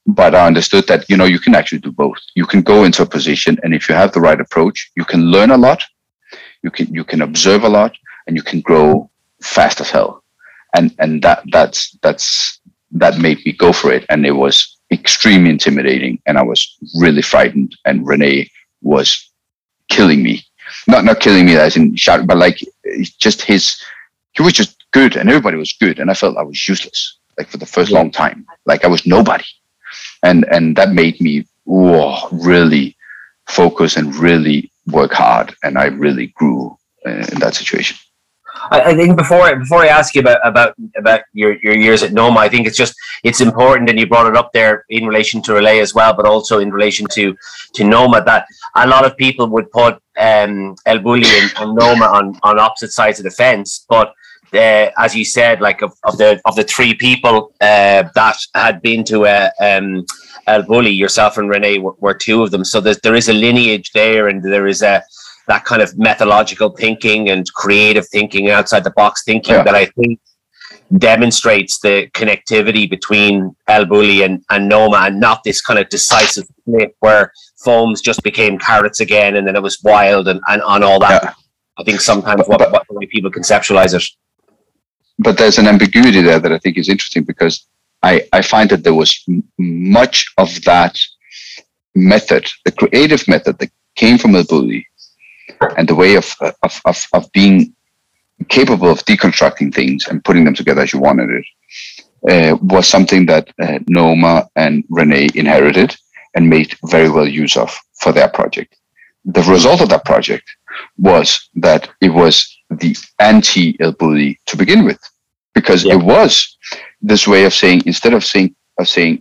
But I understood that, you know, you can actually do both. You can go into a position, and if you have the right approach, you can learn a lot, you can observe a lot, and you can grow fast as hell. And that made me go for it. And it was extremely intimidating, and I was really frightened. And René was killing me. Not killing me as in shouting, but like, just he was just good, and everybody was good, and I felt I was useless, like, for the first long time. Like, I was nobody. And that made me really focus and really work hard, and I really grew in that situation. I think before I ask you about your years at Noma, I think it's important, and you brought it up there in relation to Relæ as well, but also in relation to Noma, that a lot of people would put elBulli and Noma on opposite sides of the fence, but as you said, like, of the three people that had been to elBulli, yourself and René were two of them. So there is a lineage there, and there is that kind of methodological thinking and creative thinking, outside the box thinking, that I think demonstrates the connectivity between elBulli and Noma, and not this kind of decisive split where foams just became carrots again, and then it was wild and all that. Yeah. I think sometimes what the way people conceptualize it. But there's an ambiguity there that I think is interesting, because I find that there was much of that method, the creative method that came from elBulli, and the way of being capable of deconstructing things and putting them together as you wanted it, was something that Noma and René inherited and made very well use of for their project. The result of that project was that it was the anti-elBulli to begin with, because it was this way of saying, instead of saying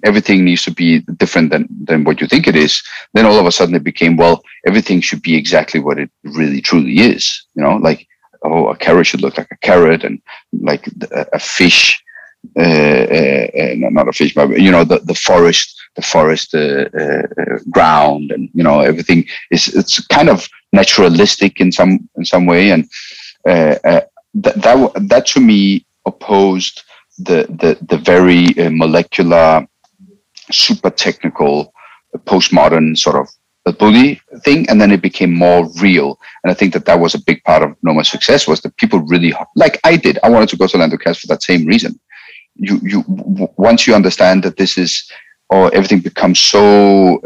everything needs to be different than what you think it is, then all of a sudden it became, well, everything should be exactly what it really truly is, you know, like, oh, a carrot should look like a carrot, and like a fish, not a fish, but, you know, the forest ground, and, you know, everything it's kind of naturalistic in some way, and that to me opposed the very molecular, super technical, postmodern sort of elBulli thing, and then it became more real. And I think that was a big part of Noma's success, was that people really, like I did. I wanted to go to Alain Ducasse for that same reason. you once you understand that this is, or everything becomes so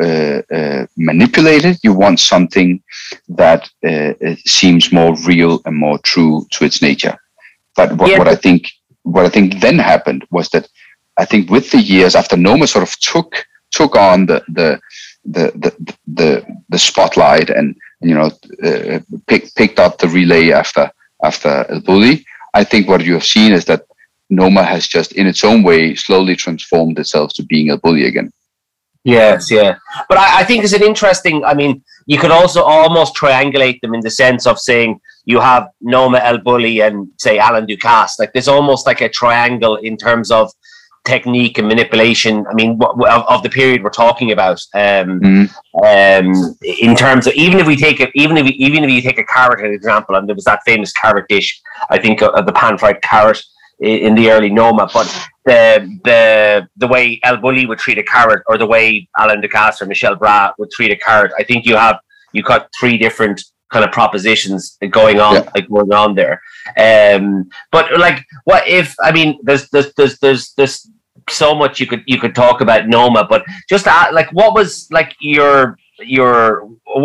manipulated, you want something that seems more real and more true to its nature. But what I think then happened was that I think with the years after Noma sort of took on the spotlight and picked up the relay after elBulli, I think what you have seen is that Noma has just, in its own way, slowly transformed itself to being elBulli again. Yes, yeah. But I think it's an interesting, I mean, you could also almost triangulate them in the sense of saying you have Noma, elBulli, and, say, Alain Ducasse. Like, there's almost like a triangle in terms of technique and manipulation, I mean, of the period we're talking about. In terms of, even if you take a carrot as an example, and there was that famous carrot dish, I think, of the pan-fried carrot, in the early Noma, but the way elBulli would treat a carrot, or the way Alain Ducasse or Michel Bras would treat a carrot, I think you got three different kind of propositions going on there. But like, what if? I mean, there's so much you could talk about Noma, but just like, what is your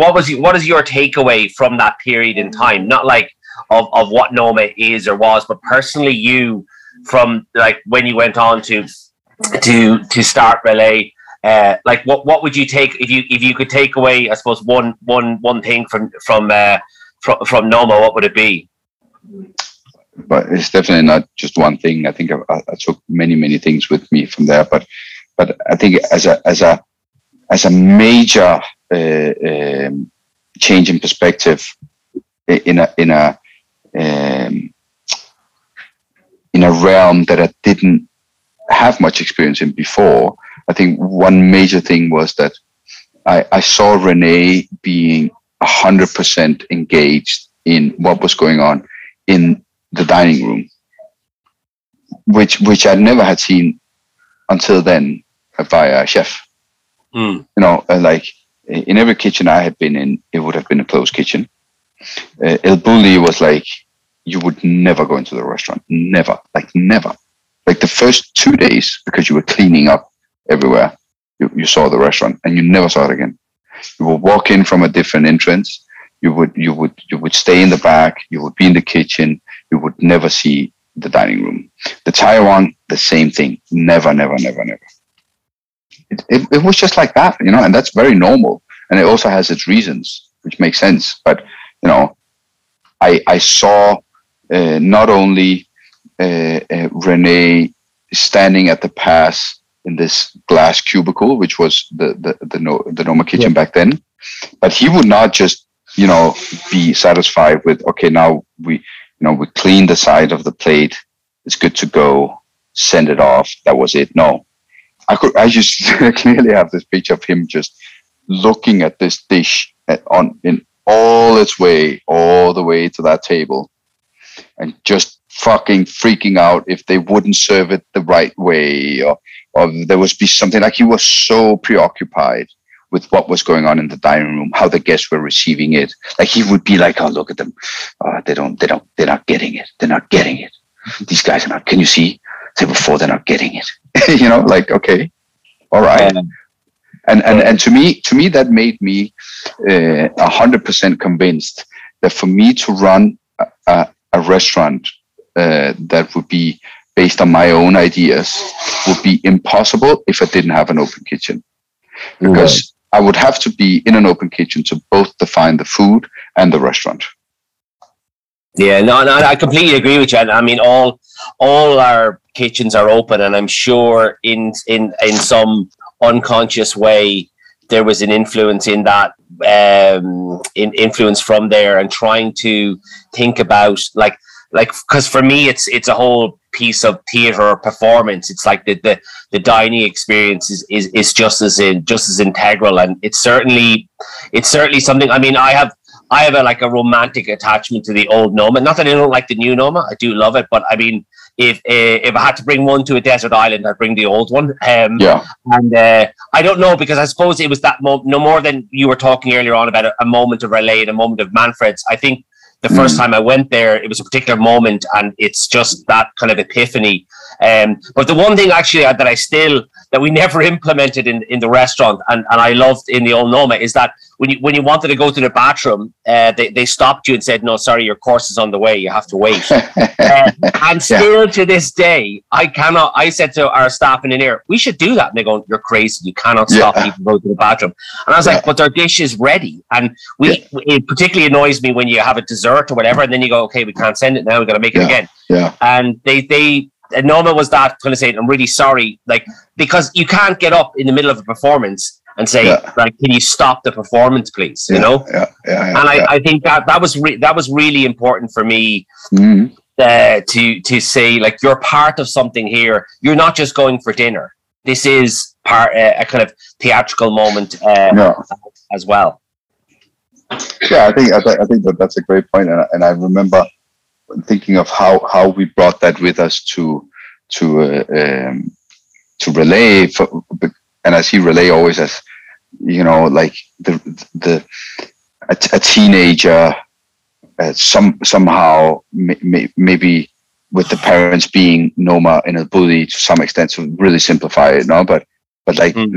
takeaway from that period in time? Not like of what Noma is or was, but personally you, from like when you went on to start Relæ, like what would you take if you could take away, I suppose, one thing from Noma, what would it be? But it's definitely not just one thing. I think I took many things with me from there, but I think as a major change in perspective in a realm that I didn't have much experience in before, I think one major thing was that I saw René being 100% engaged in what was going on in the dining room, which I never had seen until then by a chef. Like, in every kitchen I had been in, it would have been a closed kitchen. elBulli was like, you would never go into the restaurant, never. Like the first 2 days, because you were cleaning up everywhere, you saw the restaurant, and you never saw it again. You would walk in from a different entrance. You would stay in the back. You would be in the kitchen. You would never see the dining room. The Taiwan, the same thing. Never. It was just like that, and that's very normal. And it also has its reasons, which makes sense, but. I saw not only René standing at the pass in this glass cubicle, which was the Noma kitchen back then, but he would not just be satisfied with, okay, now we clean the side of the plate, it's good to go, send it off, that was it. No, I just clearly have this picture of him just looking at this dish in all its way, all the way to that table, and just fucking freaking out if they wouldn't serve it the right way, or there was be something. Like, he was so preoccupied with what was going on in the dining room, how the guests were receiving it. Like, he would be like, oh, look at them. They're not getting it. They're not getting it. These guys are not, can you see? They were before, they're not getting it. Like, okay, all right. And to me that made me 100% convinced that for me to run a restaurant that would be based on my own ideas would be impossible if I didn't have an open kitchen, because I would have to be in an open kitchen to both define the food and the restaurant. Yeah, no, I completely agree with you. I mean, all our kitchens are open, and I'm sure in some unconscious way there was an influence in that, influence from there, and trying to think about like because for me it's a whole piece of theater or performance. It's like the dining experience is just as integral, and it's certainly something. I mean, I have a romantic attachment to the old Noma. Not that I don't like the new Noma, I do love it, but I mean, if I had to bring one to a desert island, I'd bring the old one. And I don't know, because I suppose it was that no more than you were talking earlier on about a moment of Relæ and a moment of Manfreds. I think the first time I went there, it was a particular moment, and it's just that kind of epiphany. But the one thing actually that I still, that we never implemented in the restaurant, and I loved in the old Noma, is that when you wanted to go to the bathroom, they stopped you and said, no, sorry, your course is on the way. You have to wait. And still to this day, I said to our staff in the air, we should do that. And they go, you're crazy. You cannot stop people to go to the bathroom. And I was like, but their dish is ready. And it particularly annoys me when you have a dessert or whatever, and then you go, okay, we can't send it now. We've got to make it again. Yeah. And Noma was that kind of saying, I'm really sorry. Like, because you can't get up in the middle of a performance and say, like, can you stop the performance, please? You know? I think that was really important for me. Mm-hmm. To say, like, you're part of something here. You're not just going for dinner. This is a kind of theatrical moment as well. Yeah, I think that that's a great point, and I remember thinking of how we brought that with us to Relæ, and I see Relæ always as, you know, like a teenager. Somehow, maybe with the parents being Noma and elBulli to some extent, to really simplify it, no? But like, you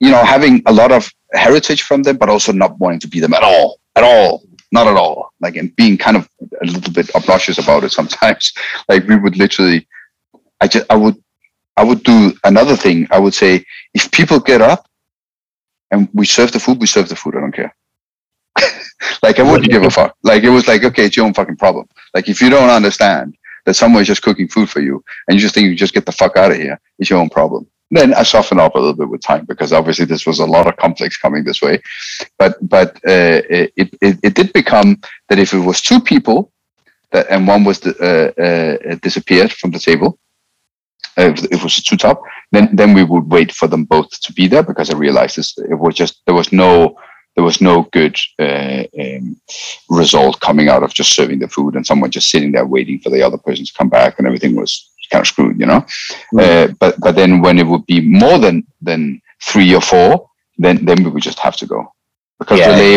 know, having a lot of heritage from them, but also not wanting to be them at all, like, and being kind of a little bit obnoxious about it sometimes. Like, we would literally, I would do another thing. I would say, if people get up and we serve the food, I don't care. Like, I wouldn't give a fuck. Like, it was like, okay, it's your own fucking problem. Like, if you don't understand that someone's just cooking food for you and you just think you just get the fuck out of here, it's your own problem. Then I soften up a little bit with time, because obviously this was a lot of conflicts coming this way. But it did become that if it was two people that, and one was disappeared from the table, if it was a two-top, then we would wait for them both to be there, because I realized this. It was just, there was no good result coming out of just serving the food and someone just sitting there waiting for the other person to come back, and everything was kind of screwed, you know? Mm-hmm. But then when it would be more than three or four, then we would just have to go. Because Relæ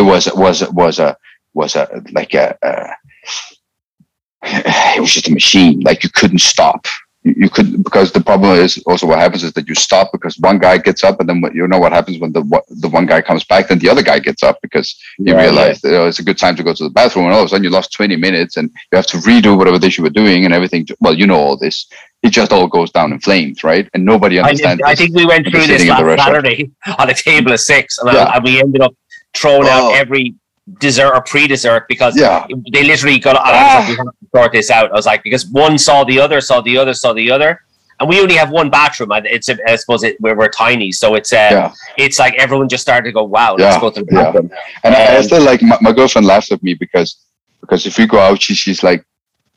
it was just a machine. Like, you couldn't stop. You could, because the problem is also what happens is that you stop because one guy gets up, and then you know what happens when the one guy comes back, then the other guy gets up because you realize that, it's a good time to go to the bathroom, and all of a sudden you lost 20 minutes and you have to redo whatever this you were doing and everything. Well, you know all this. It just all goes down in flames, right? And nobody understands. I think we went through this last Saturday on a table of six, and we ended up throwing out every dessert or pre-dessert because they literally got, we have to sort this out. I was like, because one saw the other, and we only have one bathroom, and it's, I suppose, we're tiny, so it's like everyone just started to go, wow, let's go to the bathroom. And I still, like, my girlfriend laughs at me because if we go out, she's like,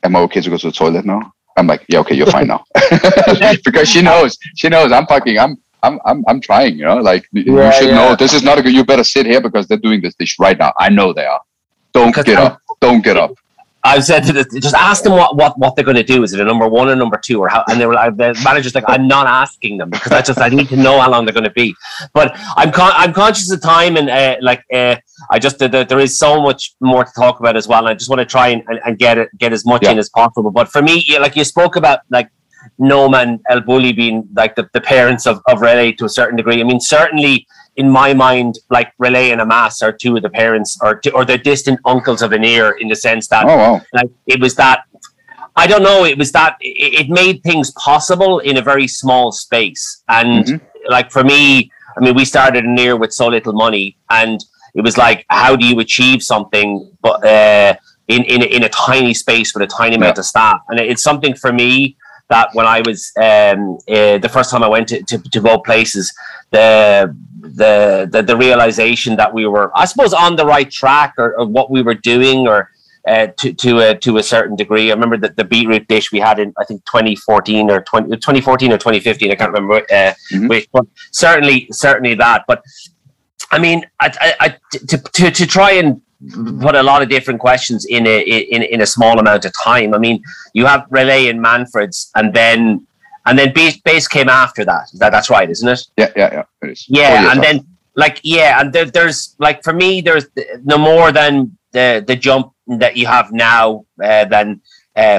am I okay to go to the toilet now? I'm like, yeah, okay, you're fine now. Because she knows I'm trying, you know, like, you should know this is not a good, you better sit here because they're doing this dish right now. I know they are. Don't get up. I've said to this, just ask them what they're going to do. Is it a number one or number two, or how? And they were like, the manager's like, I'm not asking them because I need to know how long they're going to be. But I'm conscious of time, and I just there is so much more to talk about as well. And I just want to try and get as much in as possible. But for me, like, you spoke about, like, Noma and elBulli being like the parents of Relæ to a certain degree. I mean, certainly in my mind, like, Relæ and Amass are two of the parents, or the distant uncles of Anear, in the sense that like, it was that, I don't know, it was that it made things possible in a very small space. And like, for me, I mean, we started Anear with so little money, and it was like, how do you achieve something but in a tiny space with a tiny amount of staff? And it's something for me that when I was the first time I went to both places, the realization that we were, I suppose, on the right track, or what we were doing, or to a certain degree. I remember that the beetroot dish we had in, I think, 2014 or 2015. I can't remember which, but certainly that. But I mean, I to try and put a lot of different questions in a small amount of time. I mean, you have Relæ and Manfreds, and then Base came after that. That's right, isn't it? Yeah, it is. Yeah, and then, like, and there's, like, for me, there's no more than the jump that you have now than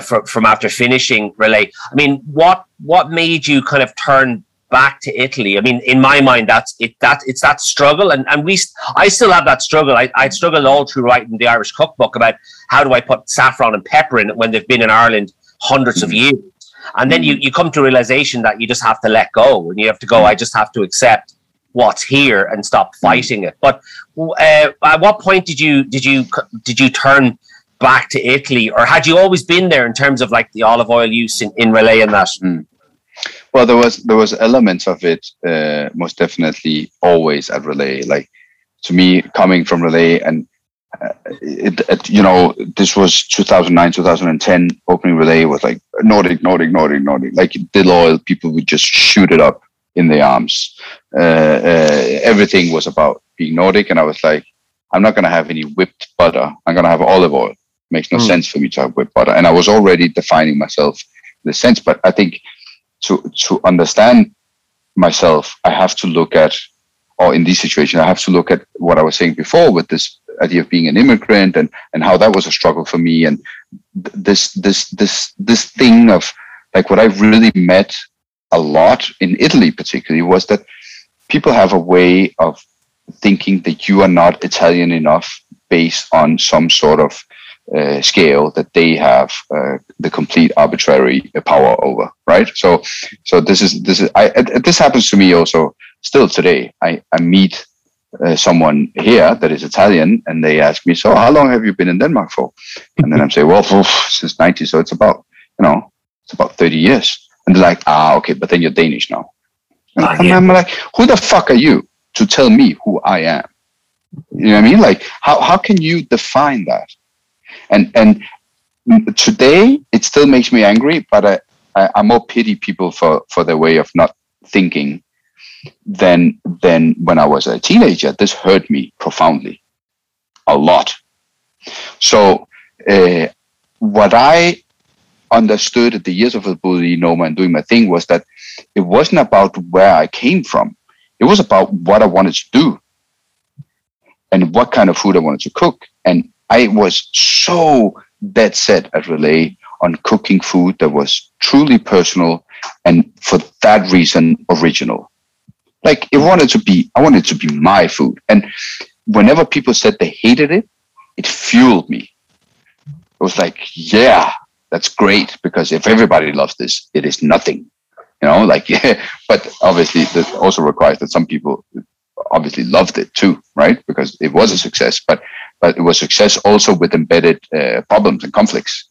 from after finishing Relæ? I mean, what made you kind of turn back to Italy? I mean, in my mind, it's that struggle, and I still have that struggle. I struggled all through writing the Irish Cookbook about how do I put saffron and pepper in it when they've been in Ireland hundreds of years. And then you come to a realization that you just have to let go, and you have to go, I just have to accept what's here and stop fighting it. But at what point did you turn back to Italy, or had you always been there in terms of like the olive oil use in Relæ and that? Well, there was elements of it most definitely always at Relæ. Like, to me, coming from Relæ, and this was 2009, 2010. Opening Relæ was like Nordic. Like, dill oil, people would just shoot it up in the arms. Everything was about being Nordic, and I was like, I'm not going to have any whipped butter. I'm going to have olive oil. Makes no sense for me to have whipped butter. And I was already defining myself in the sense, but I think to understand myself, I have to look at, or in this situation, I have to look at what I was saying before with this idea of being an immigrant and how that was a struggle for me. And this thing of like, what I really met a lot in Italy particularly was that people have a way of thinking that you are not Italian enough based on some sort of scale that they have the complete arbitrary power over, right? So this happens to me also still today. I meet someone here that is Italian, and they ask me, so how long have you been in Denmark for? And then I'm saying, well, since 90, so it's about 30 years. And they're like, okay, but then you're Danish now. And I'm like, who the fuck are you to tell me who I am? You know what I mean? Like, how can you define that? And today, it still makes me angry, but I more pity people for their way of not thinking than when I was a teenager. This hurt me profoundly, a lot. So what I understood at the years of elBulli, Noma, and doing my thing was that it wasn't about where I came from. It was about what I wanted to do and what kind of food I wanted to cook. And I was so dead set at Relæ on cooking food that was truly personal and, for that reason, original. Like, I wanted it to be my food. And whenever people said they hated it, it fueled me. It was like, yeah, that's great, because if everybody loves this, it is nothing. You know, like, yeah, but obviously that also requires that some people obviously loved it too, right? Because it was a success, but it was success also with embedded problems and conflicts.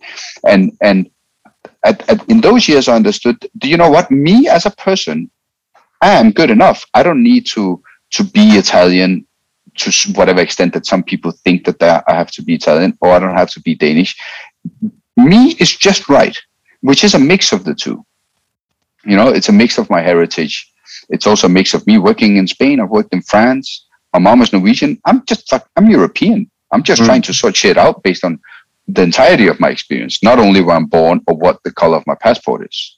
And in those years, I understood, do you know what? Me as a person, I am good enough. I don't need to be Italian to whatever extent that some people think that I have to be Italian, or I don't have to be Danish. Me is just right, which is a mix of the two. You know, it's a mix of my heritage. It's also a mix of me working in Spain. I've worked in France. My mom is Norwegian. I'm European. I'm just trying to sort shit out based on the entirety of my experience, not only where I'm born or what the color of my passport is.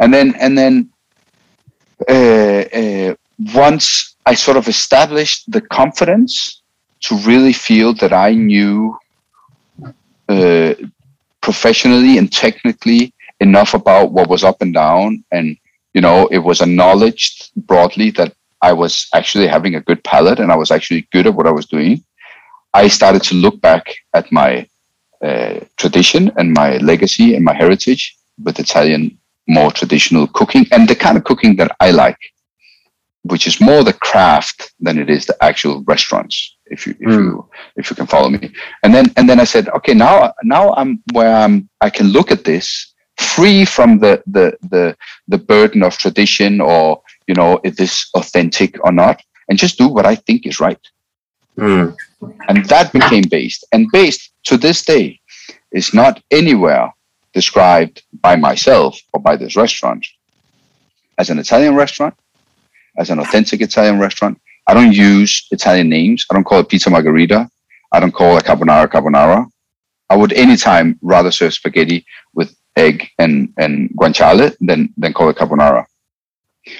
And then once I sort of established the confidence to really feel that I knew professionally and technically enough about what was up and down, and you know, it was acknowledged broadly that I was actually having a good palate and I was actually good at what I was doing. I started to look back at my tradition and my legacy and my heritage with Italian, more traditional cooking, and the kind of cooking that I like, which is more the craft than it is the actual restaurants. If you can follow me, and then I said, okay, now I'm where I can look at this free from the burden of tradition, or, you know, is this authentic or not, and just do what I think is right. And that became based to this day is not anywhere described by myself or by this restaurant as an Italian restaurant, as an authentic Italian restaurant. I don't use Italian names. I don't call it pizza margherita. I don't call it carbonara. I would anytime rather serve spaghetti with egg and guanciale than call it carbonara.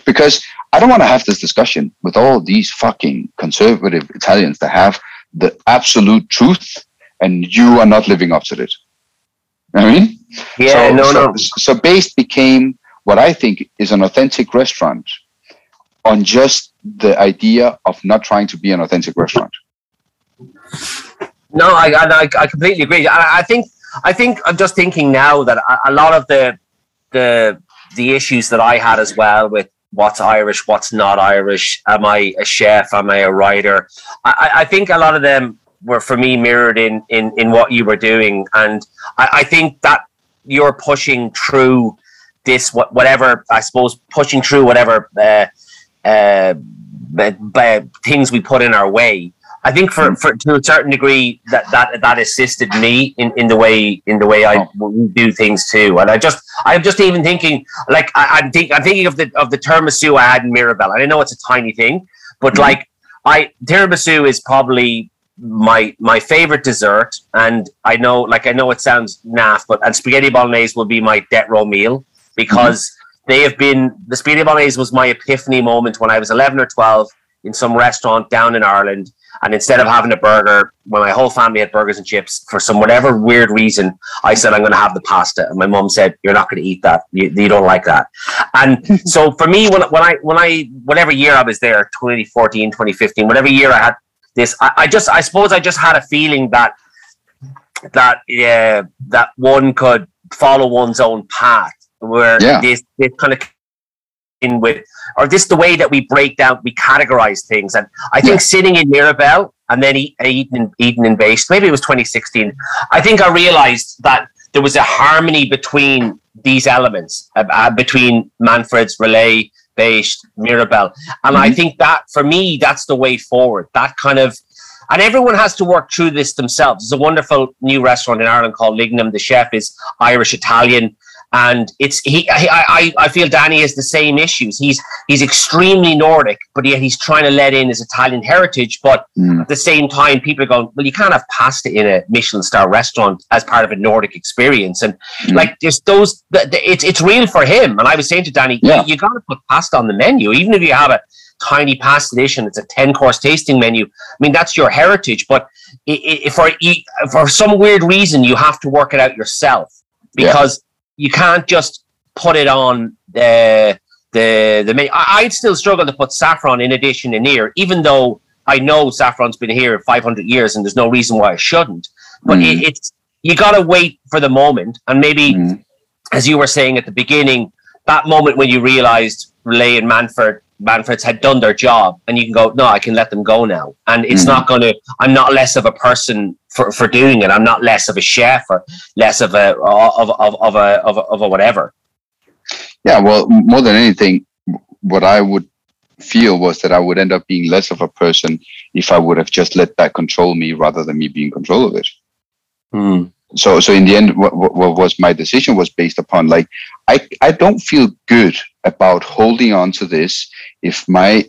Because I don't want to have this discussion with all these fucking conservative Italians that have the absolute truth and you are not living up to it. I mean, yeah, so, So Based became what I think is an authentic restaurant on just the idea of not trying to be an authentic restaurant. No, I completely agree. I think I'm just thinking now that a lot of the issues that I had as well with what's Irish, what's not Irish, am I a chef, am I a writer? I think a lot of them were, for me, mirrored in what you were doing. And I think that you're pushing through this, whatever, I suppose, pushing through whatever things we put in our way. I think for to a certain degree that assisted me in the way I do things too. And I'm just even thinking like I'm thinking of the tiramisu I had in Mirabel. And I know it's a tiny thing, but like tiramisu is probably my favorite dessert. And I know it sounds naff, but spaghetti bolognese will be my death row meal because they have been, the spaghetti bolognese was my epiphany moment when I was 11 or 12 in some restaurant down in Ireland. And instead of having a burger, when my whole family had burgers and chips, for some whatever weird reason, I said, I'm going to have the pasta. And my mom said, you're not going to eat that. You don't like that. And so for me, when I whatever year I was there, 2014, 2015, whatever year I had this, I suppose I just had a feeling that one could follow one's own path where this kind of in with, or this the way that we break down, we categorize things. And I think sitting in Mirabel and then eating in Based, maybe it was 2016, I think I realized that there was a harmony between these elements, between Manfreds, Relæ, Based, Mirabel. And I think that, for me, that's the way forward. That kind of, and everyone has to work through this themselves. There's a wonderful new restaurant in Ireland called Lignum. The chef is Irish-Italian. And it's I feel Danny has the same issues. He's extremely Nordic, but yet he's trying to let in his Italian heritage. But at the same time, people are going, well, you can't have pasta in a Michelin star restaurant as part of a Nordic experience. And like there's those, it's real for him. And I was saying to Danny, you got to put pasta on the menu, even if you have a tiny pasta dish and it's a 10-course tasting menu. I mean, that's your heritage. But for some weird reason, you have to work it out yourself because. You can't just put it on the main. I'd still struggle to put saffron in a dish in an ear, even though I know saffron's been here 500 years and there's no reason why it shouldn't. But it's you got to wait for the moment. And maybe, as you were saying at the beginning, that moment when you realised Relæ and Manfreds had done their job and you can go, no, I can let them go now. And it's not going to, I'm not less of a person for doing it. I'm not less of a chef or less of a whatever. Yeah. Well, more than anything, what I would feel was that I would end up being less of a person if I would have just let that control me rather than me being in control of it. So in the end, what was my decision was based upon, like, I don't feel good about holding on to this if my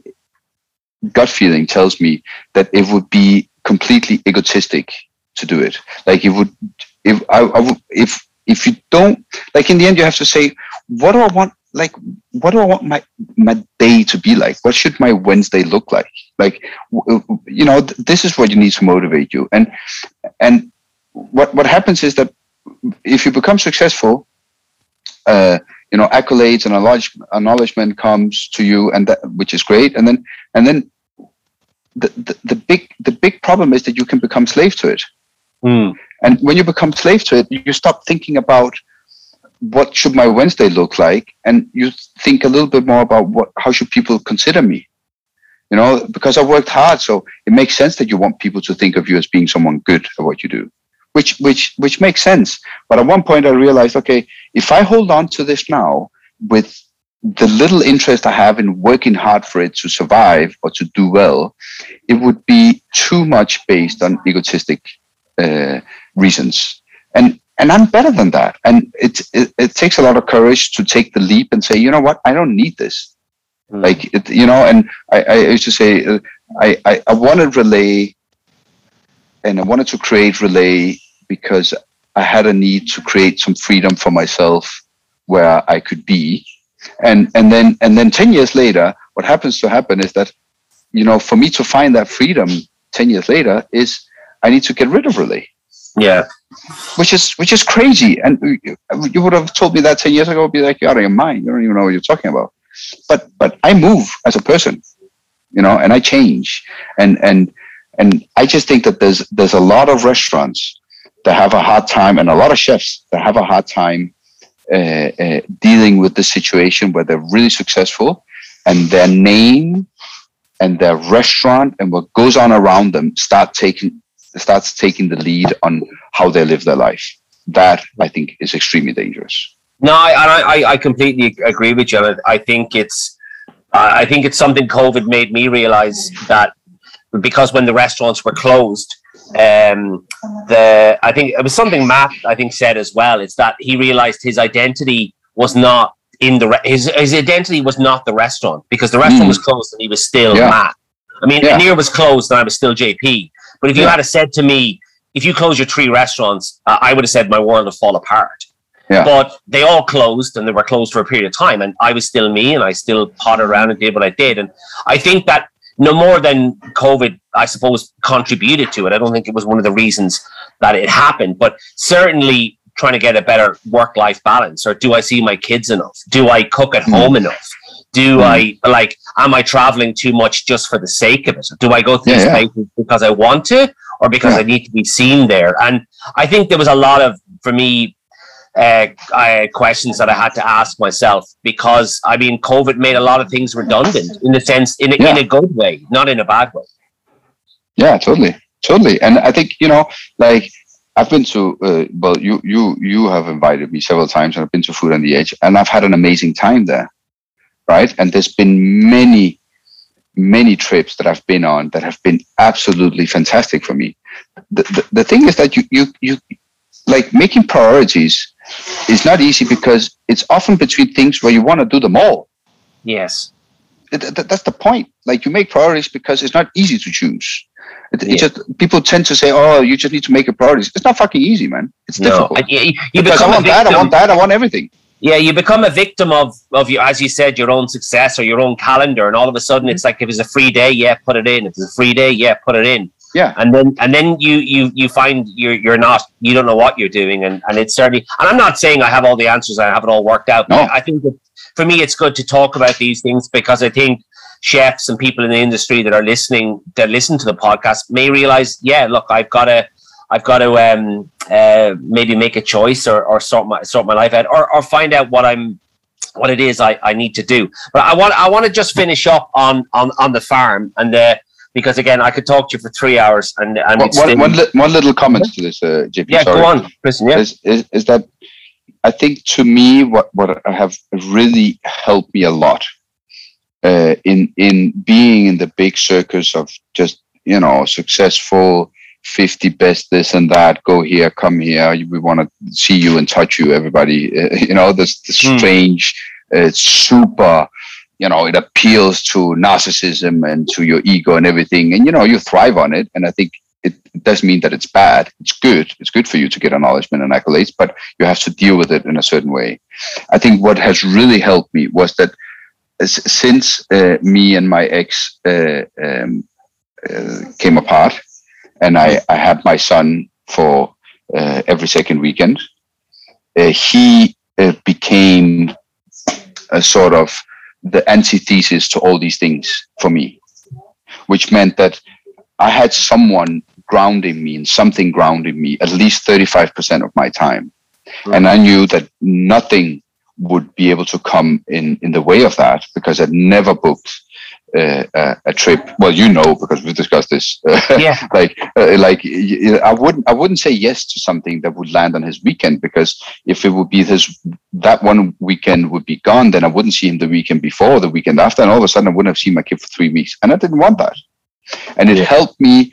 gut feeling tells me that it would be completely egotistic to do it. Like, it would, if you don't, like, in the end, you have to say, what do I want? Like, what do I want my day to be like? What should my Wednesday look like? Like, you know, this is what you need to motivate you. And what happens is that if you become successful, you know, accolades and acknowledgement comes to you, and that, which is great. And then the big problem is that you can become slave to it. And when you become slave to it, you stop thinking about what should my Wednesday look like, and you think a little bit more about how should people consider me. You know, because I worked hard, so it makes sense that you want people to think of you as being someone good at what you do. Which makes sense. But at one point I realized, okay, if I hold on to this now with the little interest I have in working hard for it to survive or to do well, it would be too much based on egotistic reasons. And I'm better than that. And it takes a lot of courage to take the leap and say, you know what, I don't need this. Like, it, you know, and I used to say, I wanted Relæ, and I wanted to create Relæ because I had a need to create some freedom for myself where I could be. And then 10 years later, what happens to happen is that, you know, for me to find that freedom 10 years later is I need to get rid of Relæ. Yeah. Which is crazy. And you would have told me that 10 years ago, I'd be like, you're out of your mind. You don't even know what you're talking about. But I move as a person, you know, and I change. And I just think that there's a lot of restaurants that have a hard time, and a lot of chefs that have a hard time dealing with the situation where they're really successful and their name and their restaurant and what goes on around them starts taking the lead on how they live their life. That, I think, is extremely dangerous. No, I completely agree with you. I think it's something COVID made me realize, that because when the restaurants were closed, I think it was something Matt, I think, said as well, is that he realized his identity was not in the his identity was not the restaurant, because the restaurant was closed and he was still Matt. I mean, Anir was closed and I was still JP. But if you had said to me, if you close your 3 restaurants, I would have said my world would fall apart. Yeah. But they all closed, and they were closed for a period of time. And I was still me, and I still potted around and did what I did. And I think that no more than COVID, I suppose, contributed to it. I don't think it was one of the reasons that it happened. But certainly trying to get a better work-life balance. Or do I see my kids enough? Do I cook at home enough? Do I, like, am I traveling too much just for the sake of it? Do I go to these places because I want to, or because I need to be seen there? And I think there was a lot of, for me, questions that I had to ask myself, because, I mean, COVID made a lot of things redundant in the sense, in a good way, not in a bad way. Yeah, totally. Totally. And I think, you know, like, I've been to, well, you have invited me several times, and I've been to Food on the Edge, and I've had an amazing time there. Right. And there's been many, many trips that I've been on that have been absolutely fantastic for me. The thing is that you like, making priorities is not easy, because it's often between things where you want to do them all. Yes. That's the point. Like, you make priorities because it's not easy to choose. It just, people tend to say, oh, you just need to make a priority. It's not fucking easy, man. It's difficult. Because I want that. I want everything. Yeah, you become a victim of your, as you said, your own success or your own calendar, and all of a sudden it's like, if it's a free day, put it in. If it's a free day, put it in. Yeah, and then you find you don't know what you're doing, and it's certainly. And I'm not saying I have all the answers, I have it all worked out. No. I think that for me, it's good to talk about these things, because I think chefs and people in the industry that are listening, that listen to the podcast, may realize, look, I've got to maybe make a choice, or sort my life out, or find out what it is I need to do. But I want to just finish up on the farm, and because again, I could talk to you for 3 hours. And one little comment to this, JP. Yeah, sorry. Go on, Christian. Yeah, is that I think, to me, what have really helped me a lot in being in the big circus of just, you know, successful. 50 best this and that, go here, come here, we want to see you and touch you, everybody, you know, this strange, super, you know, it appeals to narcissism and to your ego and everything, and, you know, you thrive on it. And I think it doesn't mean that it's bad. It's good for you to get acknowledgement and accolades, but you have to deal with it in a certain way. I think what has really helped me was that since me and my ex came apart, and I had my son for every second weekend. He became a sort of the antithesis to all these things for me, which meant that I had someone grounding me and something grounding me at least 35% of my time. Right. And I knew that nothing would be able to come in the way of that, because I'd never booked a trip. Well, you know, because we've discussed this. I wouldn't say yes to something that would land on his weekend, because if it would be that one weekend would be gone, then I wouldn't see him the weekend before, the weekend after, and all of a sudden I wouldn't have seen my kid for 3 weeks, and I didn't want that. And it helped me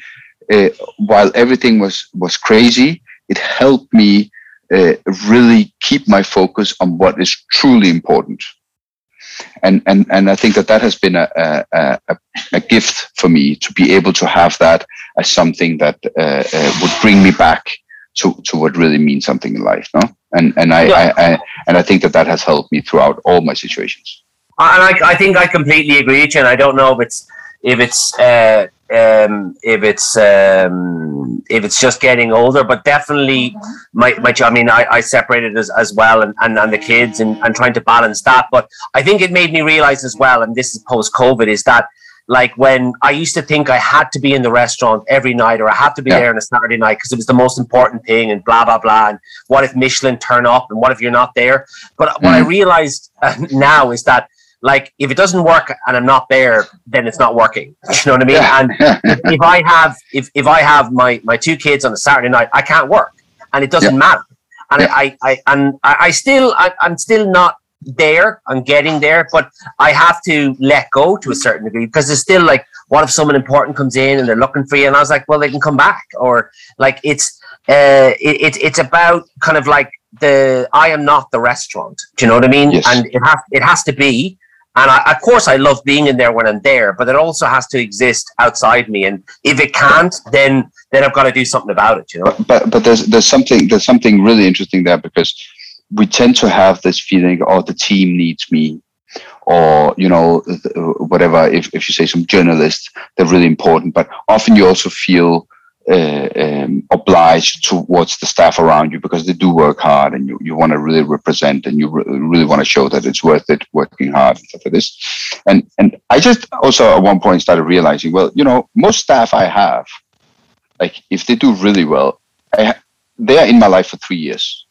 while everything was crazy. It helped me really keep my focus on what is truly important. And I think that has been a gift for me, to be able to have that as something that would bring me back to what really means something in life, no? And I think that has helped me throughout all my situations. And I think I completely agree with you. And I don't know if it's if it's just getting older, but definitely my job. I mean, I separated as well, and the kids, and trying to balance that. But I think it made me realize as well, and this is post COVID, is that, like, when I used to think I had to be in the restaurant every night, or I had to be there on a Saturday night because it was the most important thing, and blah, blah, blah. And what if Michelin turn up, and what if you're not there? But what I realized now is that, like, if it doesn't work and I'm not there, then it's not working. You know what I mean? Yeah. And if I have my two kids on a Saturday night, I can't work, and it doesn't matter. And I'm still not there. I'm getting there, but I have to let go to a certain degree, because it's still like, what if someone important comes in and they're looking for you? And I was like, well, they can come back, or like it's about kind of like I am not the restaurant. Do you know what I mean? Yes. And it has to be. And I, of course, I love being in there when I'm there, but it also has to exist outside me. And if it can't, then I've got to do something about it. You know. But there's something really interesting there, because we tend to have this feeling, oh, the team needs me, or, you know, whatever. If you say some journalists, they're really important, but often you also feel obliged towards the staff around you, because they do work hard, and you want to really represent, and you really want to show that it's worth it working hard and stuff like this. And I just also at one point started realizing, well, you know, most staff I have, like, if they do really well, they are in my life for 3 years.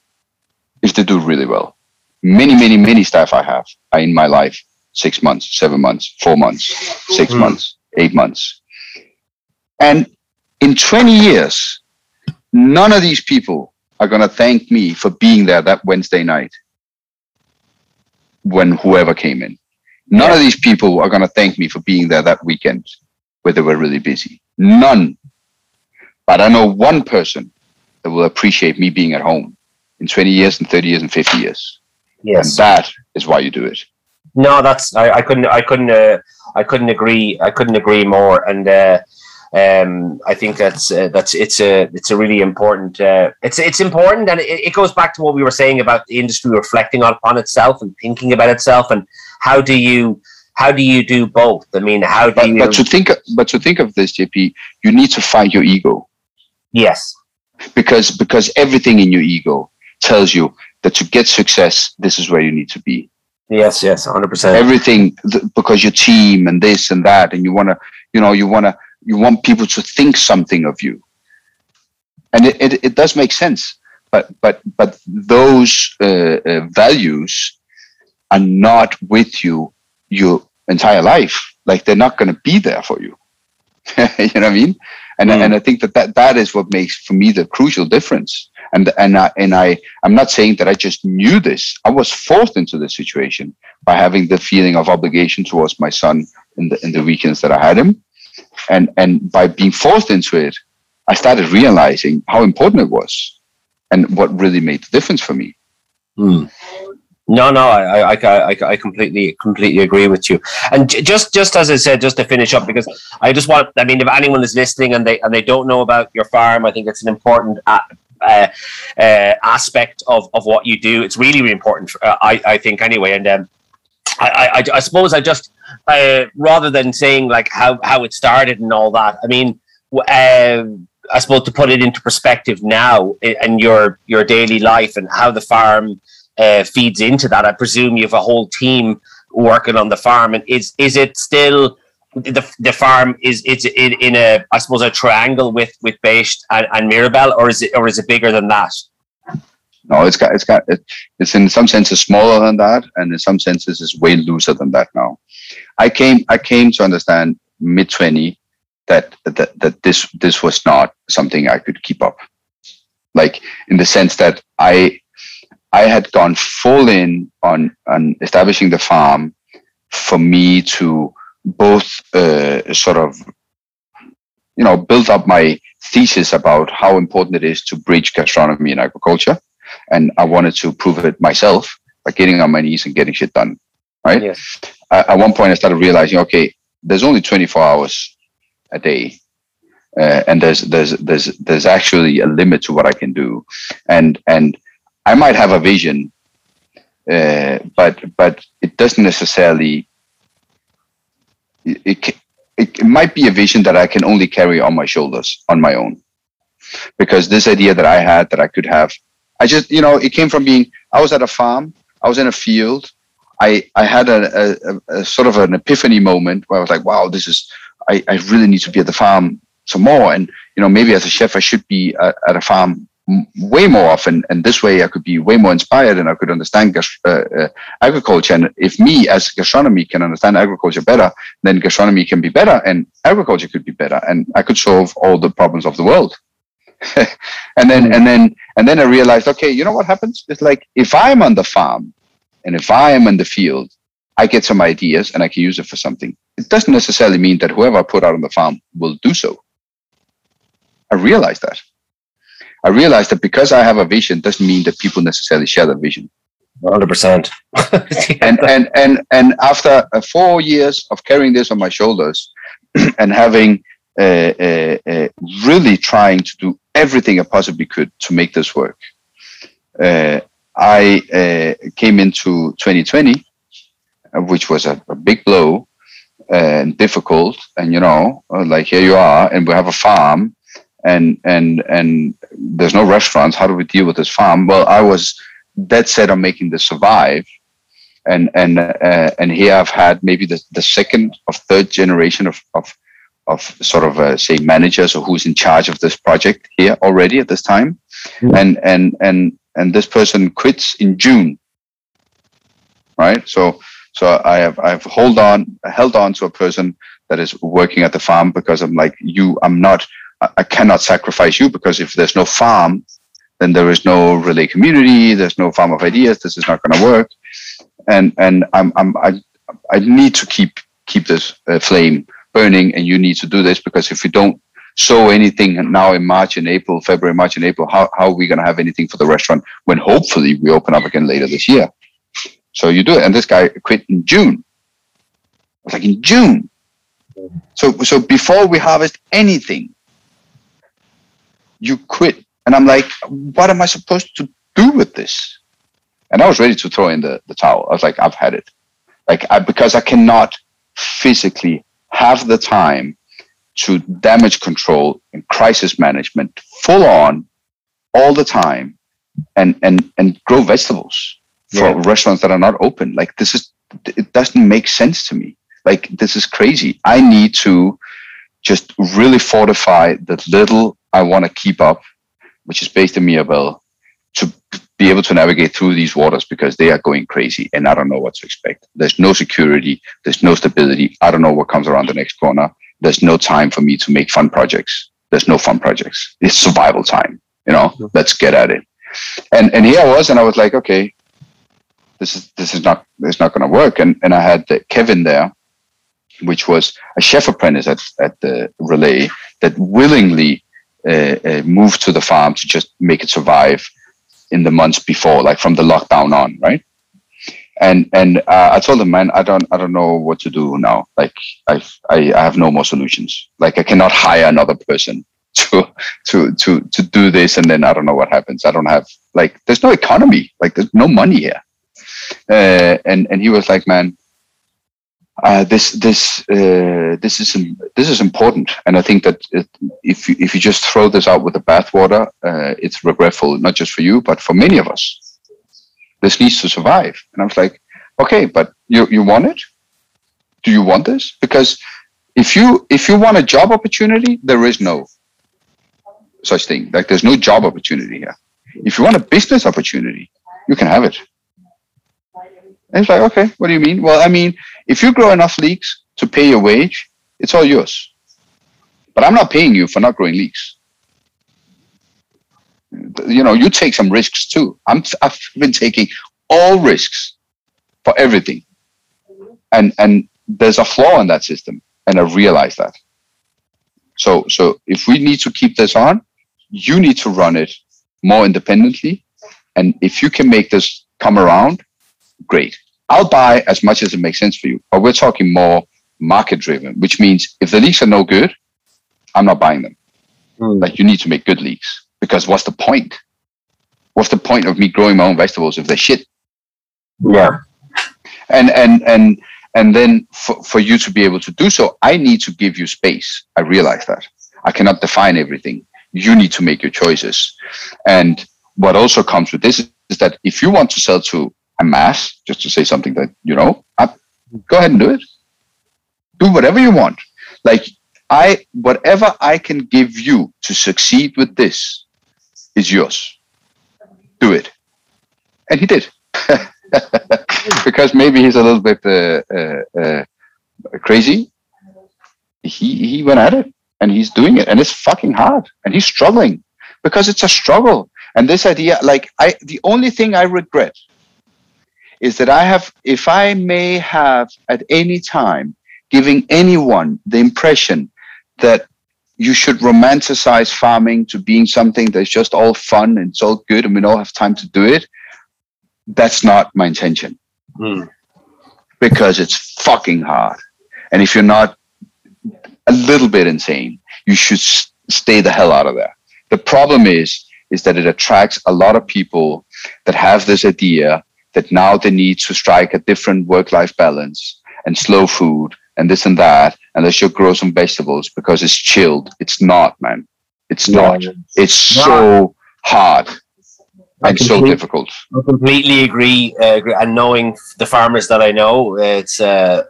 If they do really well, many, many, many staff I have are in my life 6 months, 7 months, 4 months, 6 months, 8 months. And in 20 years, none of these people are going to thank me for being there that Wednesday night when whoever came in. None of these people are going to thank me for being there that weekend where they were really busy. None. But I know one person that will appreciate me being at home in 20 years and 30 years and 50 years. Yes. And that is why you do it. No, that's, I couldn't agree more. And, I think that's a really important. It's important, and it goes back to what we were saying about the industry reflecting upon itself and thinking about itself, and how do you do both? I mean, But to think of this, JP, you need to fight your ego. Yes, because everything in your ego tells you that to get success, this is where you need to be. Yes, 100%. Everything, because your team and this and that, and you want to. You want people to think something of you, and it does make sense. But those values are not with you your entire life. Like, they're not going to be there for you. You know what I mean? And I think that is what makes, for me, the crucial difference. And I'm not saying that I just knew this. I was forced into this situation by having the feeling of obligation towards my son in the weekends that I had him. And by being forced into it, I started realizing how important it was, and what really made the difference for me. Mm. No, I completely agree with you. And just as I said, just to finish up, because I just want, I mean, if anyone is listening and they don't know about your farm, I think it's an important aspect of what you do. It's really, really important. I think anyway, and I suppose I just. Rather than saying like how it started and all that, I mean, I suppose to put it into perspective now and your daily life and how the farm feeds into that. I presume you have a whole team working on the farm, and is it still the farm? Is it's in a, I suppose, a triangle with Bashed and Mirabel, or is it bigger than that? No, it's in some senses smaller than that, and in some senses it's way looser than that now. I came to understand mid-20 that this was not something I could keep up. Like, in the sense that I had gone full in on establishing the farm for me to both sort of, you know, build up my thesis about how important it is to bridge gastronomy and agriculture. And I wanted to prove it myself by getting on my knees and getting shit done, right? Yes. At one point, I started realizing, okay, there's only 24 hours a day, and there's actually a limit to what I can do, and I might have a vision, but it doesn't necessarily. It it might be a vision that I can only carry on my shoulders on my own. Because this idea that I had that I could have, I just, you know, it came from being, I was at a farm, I was in a field. I had a sort of an epiphany moment where I was like, wow, this is, I really need to be at the farm some more. And, you know, maybe as a chef, I should be at a farm way more often. And this way I could be way more inspired and I could understand agriculture. And if me as gastronomy can understand agriculture better, then gastronomy can be better and agriculture could be better. And I could solve all the problems of the world. And then I realized, okay, you know what happens? It's like, if I'm on the farm and if I am in the field, I get some ideas and I can use it for something. It doesn't necessarily mean that whoever I put out on the farm will do so. I realized that. I realized that because I have a vision doesn't mean that people necessarily share that vision. 100%. And after 4 years of carrying this on my shoulders and having really trying to do everything I possibly could to make this work, I came into 2020, which was a big blow and difficult. And, you know, like, here you are and we have a farm and there's no restaurants. How do we deal with this farm? Well, I was dead set on making this survive. And here I've had maybe the second or third generation of sort of say managers or who's in charge of this project here already at this time. Mm-hmm. And this person quits in June. Right. So I have held on to a person that is working at the farm because I'm like, I cannot sacrifice you, because if there's no farm, then there is no Relæ community. There's no farm of ideas. This is not going to work. And I need to keep this flame burning, and you need to do this, because if you don't sow anything now in March and April, how are we going to have anything for the restaurant when hopefully we open up again later this year? So you do it. And this guy quit in June. I was like, in June? So before we harvest anything, you quit. And I'm like, what am I supposed to do with this? And I was ready to throw in the towel. I was like, I've had it. Like, because I cannot physically have the time to damage control and crisis management full on all the time and grow vegetables for restaurants that are not open. Like, it doesn't make sense to me. Like, this is crazy. I need to just really fortify the little I want to keep up, which is based in Mirabel, to be able to navigate through these waters, because they are going crazy and I don't know what to expect. There's no security. There's no stability. I don't know what comes around the next corner. There's no time for me to make fun projects. There's no fun projects. It's survival time. You know, let's get at it. And here I was, and I was like, okay, this is not going to work. And I had Kevin there, which was a chef apprentice at the Relæ, that willingly moved to the farm to just make it survive in the months before, like from the lockdown on, right? And I told him, man, I don't know what to do now. Like, I have no more solutions. Like, I cannot hire another person to do this, and then I don't know what happens. I don't have, like, there's no economy. Like, there's no money here. And he was like, man, this is important. And I think that if you just throw this out with the bathwater, it's regretful, not just for you, but for many of us. This needs to survive. And I was like, okay, but you want it? Do you want this? Because if you want a job opportunity, there is no such thing. Like, there's no job opportunity here. If you want a business opportunity, you can have it. And it's like, okay, what do you mean? Well, I mean, if you grow enough leeks to pay your wage, it's all yours. But I'm not paying you for not growing leeks. You know, you take some risks too. I've been taking all risks for everything, and there's a flaw in that system, and I realize that. So if we need to keep this on, you need to run it more independently, and if you can make this come around, great. I'll buy as much as it makes sense for you, but we're talking more market-driven, which means if the leaks are no good, I'm not buying them. Like, you need to make good leaks. Because what's the point? What's the point of me growing my own vegetables if they're shit? Yeah. And and and And then for you to be able to do so, I need to give you space. I realize that. I cannot define everything. You need to make your choices. And what also comes with this is that if you want to sell to Amass, just to say something that, you know, go ahead and do it. Do whatever you want. Like, whatever I can give you to succeed with this is yours. Do it. And he did. Because maybe he's a little bit crazy. He went at it, and he's doing it, and it's fucking hard, and he's struggling because it's a struggle. And this idea, like, the only thing I regret is that if I may have at any time giving anyone the impression that you should romanticize farming to being something that's just all fun and it's all good and we don't have time to do it. That's not my intention. Because it's fucking hard. And if you're not a little bit insane, you should stay the hell out of there. The problem is that it attracts a lot of people that have this idea that now they need to strike a different work-life balance and slow food and this and that, and they should grow some vegetables because it's chilled. It's not, man. It's not. It's so hard. And so difficult. I completely agree. And knowing the farmers that I know, it's a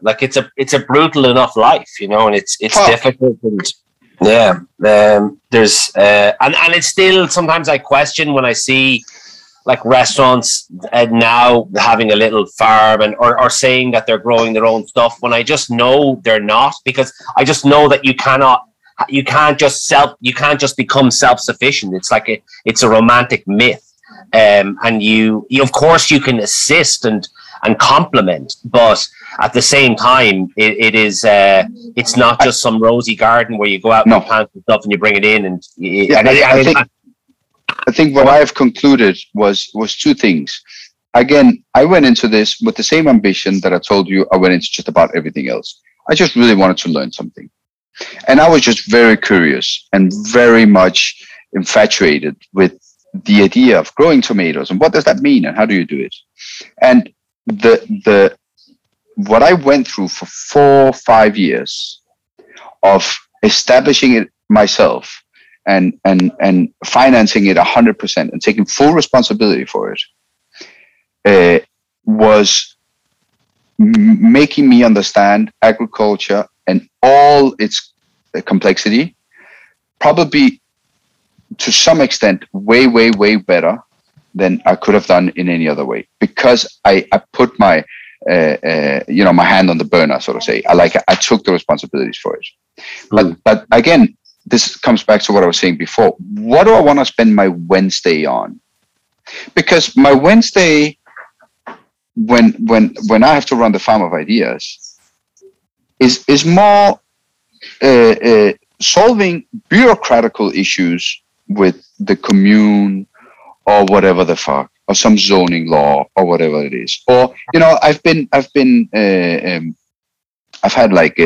brutal enough life, you know, and it's difficult. And yeah, there's and it's still sometimes I question when I see like restaurants now having a little farm and or saying that they're growing their own stuff when I just know they're not, because I just know that you can't just become self-sufficient. It's like it's a romantic myth. And you of course you can assist and complement, but at the same time it's not just some rosy garden where you go out and plant and stuff and you bring it in I think what I have concluded was two things. Again, I went into this with the same ambition that I told you I went into just about everything else. I just really wanted to learn something, and I was just very curious and very much infatuated with the idea of growing tomatoes and what does that mean and how do you do it. And the what I went through for 4 or 5 years of establishing it myself and financing it 100% and taking full responsibility for it was making me understand agriculture and all its complexity, probably to some extent, way, way, way better than I could have done in any other way, because I put my, my hand on the burner, so to say. I took the responsibilities for it. But again, this comes back to what I was saying before. What do I want to spend my Wednesday on? Because my Wednesday, when I have to run the farm of ideas, is more solving bureaucratical issues with the commune or whatever the fuck, or some zoning law or whatever it is. Or, you know, I've had like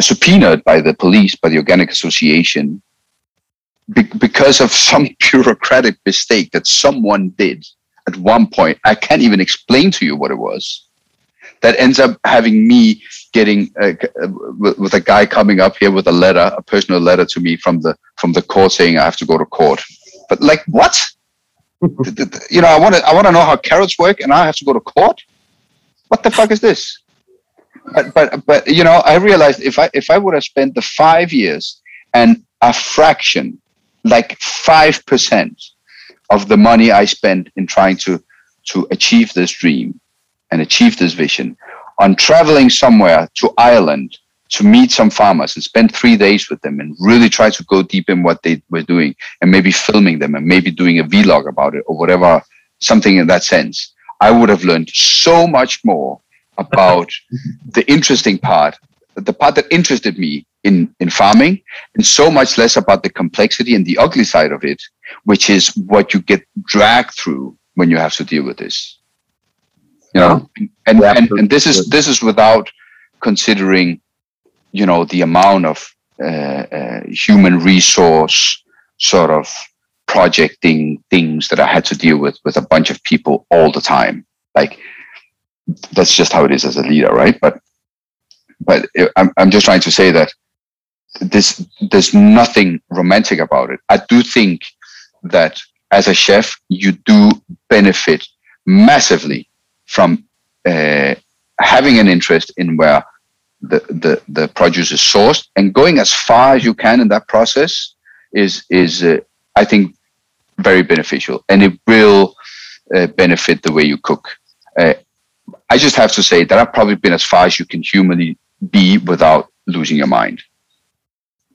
subpoenaed by the police, by the Organic Association because of some bureaucratic mistake that someone did at one point. I can't even explain to you what it was. That ends up having me getting with a guy coming up here with a personal letter to me from the court saying I have to go to court. But like, what? You know, I want to know how carrots work, and I have to go to court. What the fuck is this? But you know, I realized if I would have spent the 5 years and a fraction, like 5% of the money I spent in trying to achieve this dream and achieve this vision, on traveling somewhere to Ireland to meet some farmers and spend 3 days with them and really try to go deep in what they were doing and maybe filming them and maybe doing a vlog about it or whatever, something in that sense, I would have learned so much more about the interesting part, the part that interested me in farming, and so much less about the complexity and the ugly side of it, which is what you get dragged through when you have to deal with this. You know, and this is without considering, you know, the amount of human resource sort of projecting things that I had to deal with a bunch of people all the time. Like, that's just how it is as a leader, right? But I'm just trying to say that there's nothing romantic about it. I do think that as a chef, you do benefit massively from having an interest in where the produce is sourced, and going as far as you can in that process is I think very beneficial, and it will benefit the way you cook. I just have to say that I've probably been as far as you can humanly be without losing your mind.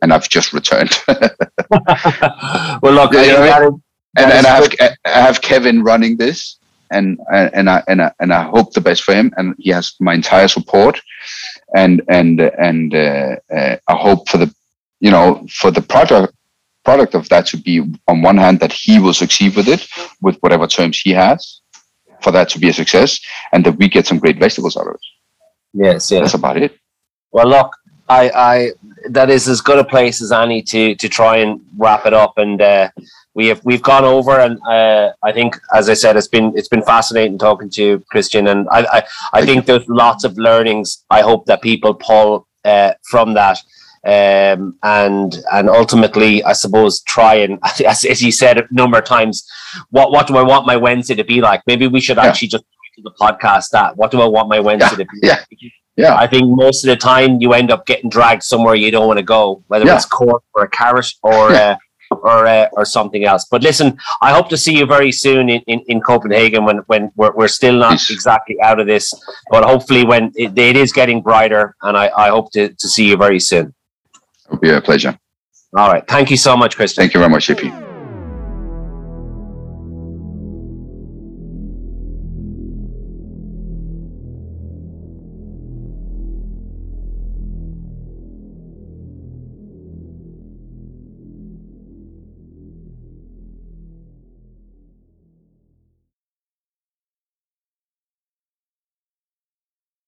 And I've just returned. Well, look, I have Kevin running this, and I hope the best for him, and he has my entire support, and I hope for the product of that to be, on one hand, that he will succeed with it, with whatever terms he has, for that to be a success, and that we get some great vegetables out of it. Yes, yeah. That's about it. Well, look, I that is as good a place as any to try and wrap it up, and we've gone over, and I think, as I said, it's been fascinating talking to you, Christian, and I think there's lots of learnings. I hope that people pull from that. And ultimately, I suppose, try and, as you said a number of times, what do I want my Wednesday to be like? Maybe we should actually just do the podcast that. What do I want my Wednesday to be like? Yeah. I think most of the time you end up getting dragged somewhere you don't want to go, whether it's cork or a carrot or something else. But listen, I hope to see you very soon in Copenhagen when we're still not exactly out of this, but hopefully when it is getting brighter, and I hope to see you very soon. It'll be a pleasure. All right. Thank you so much, Christian. Thank you very much, JP.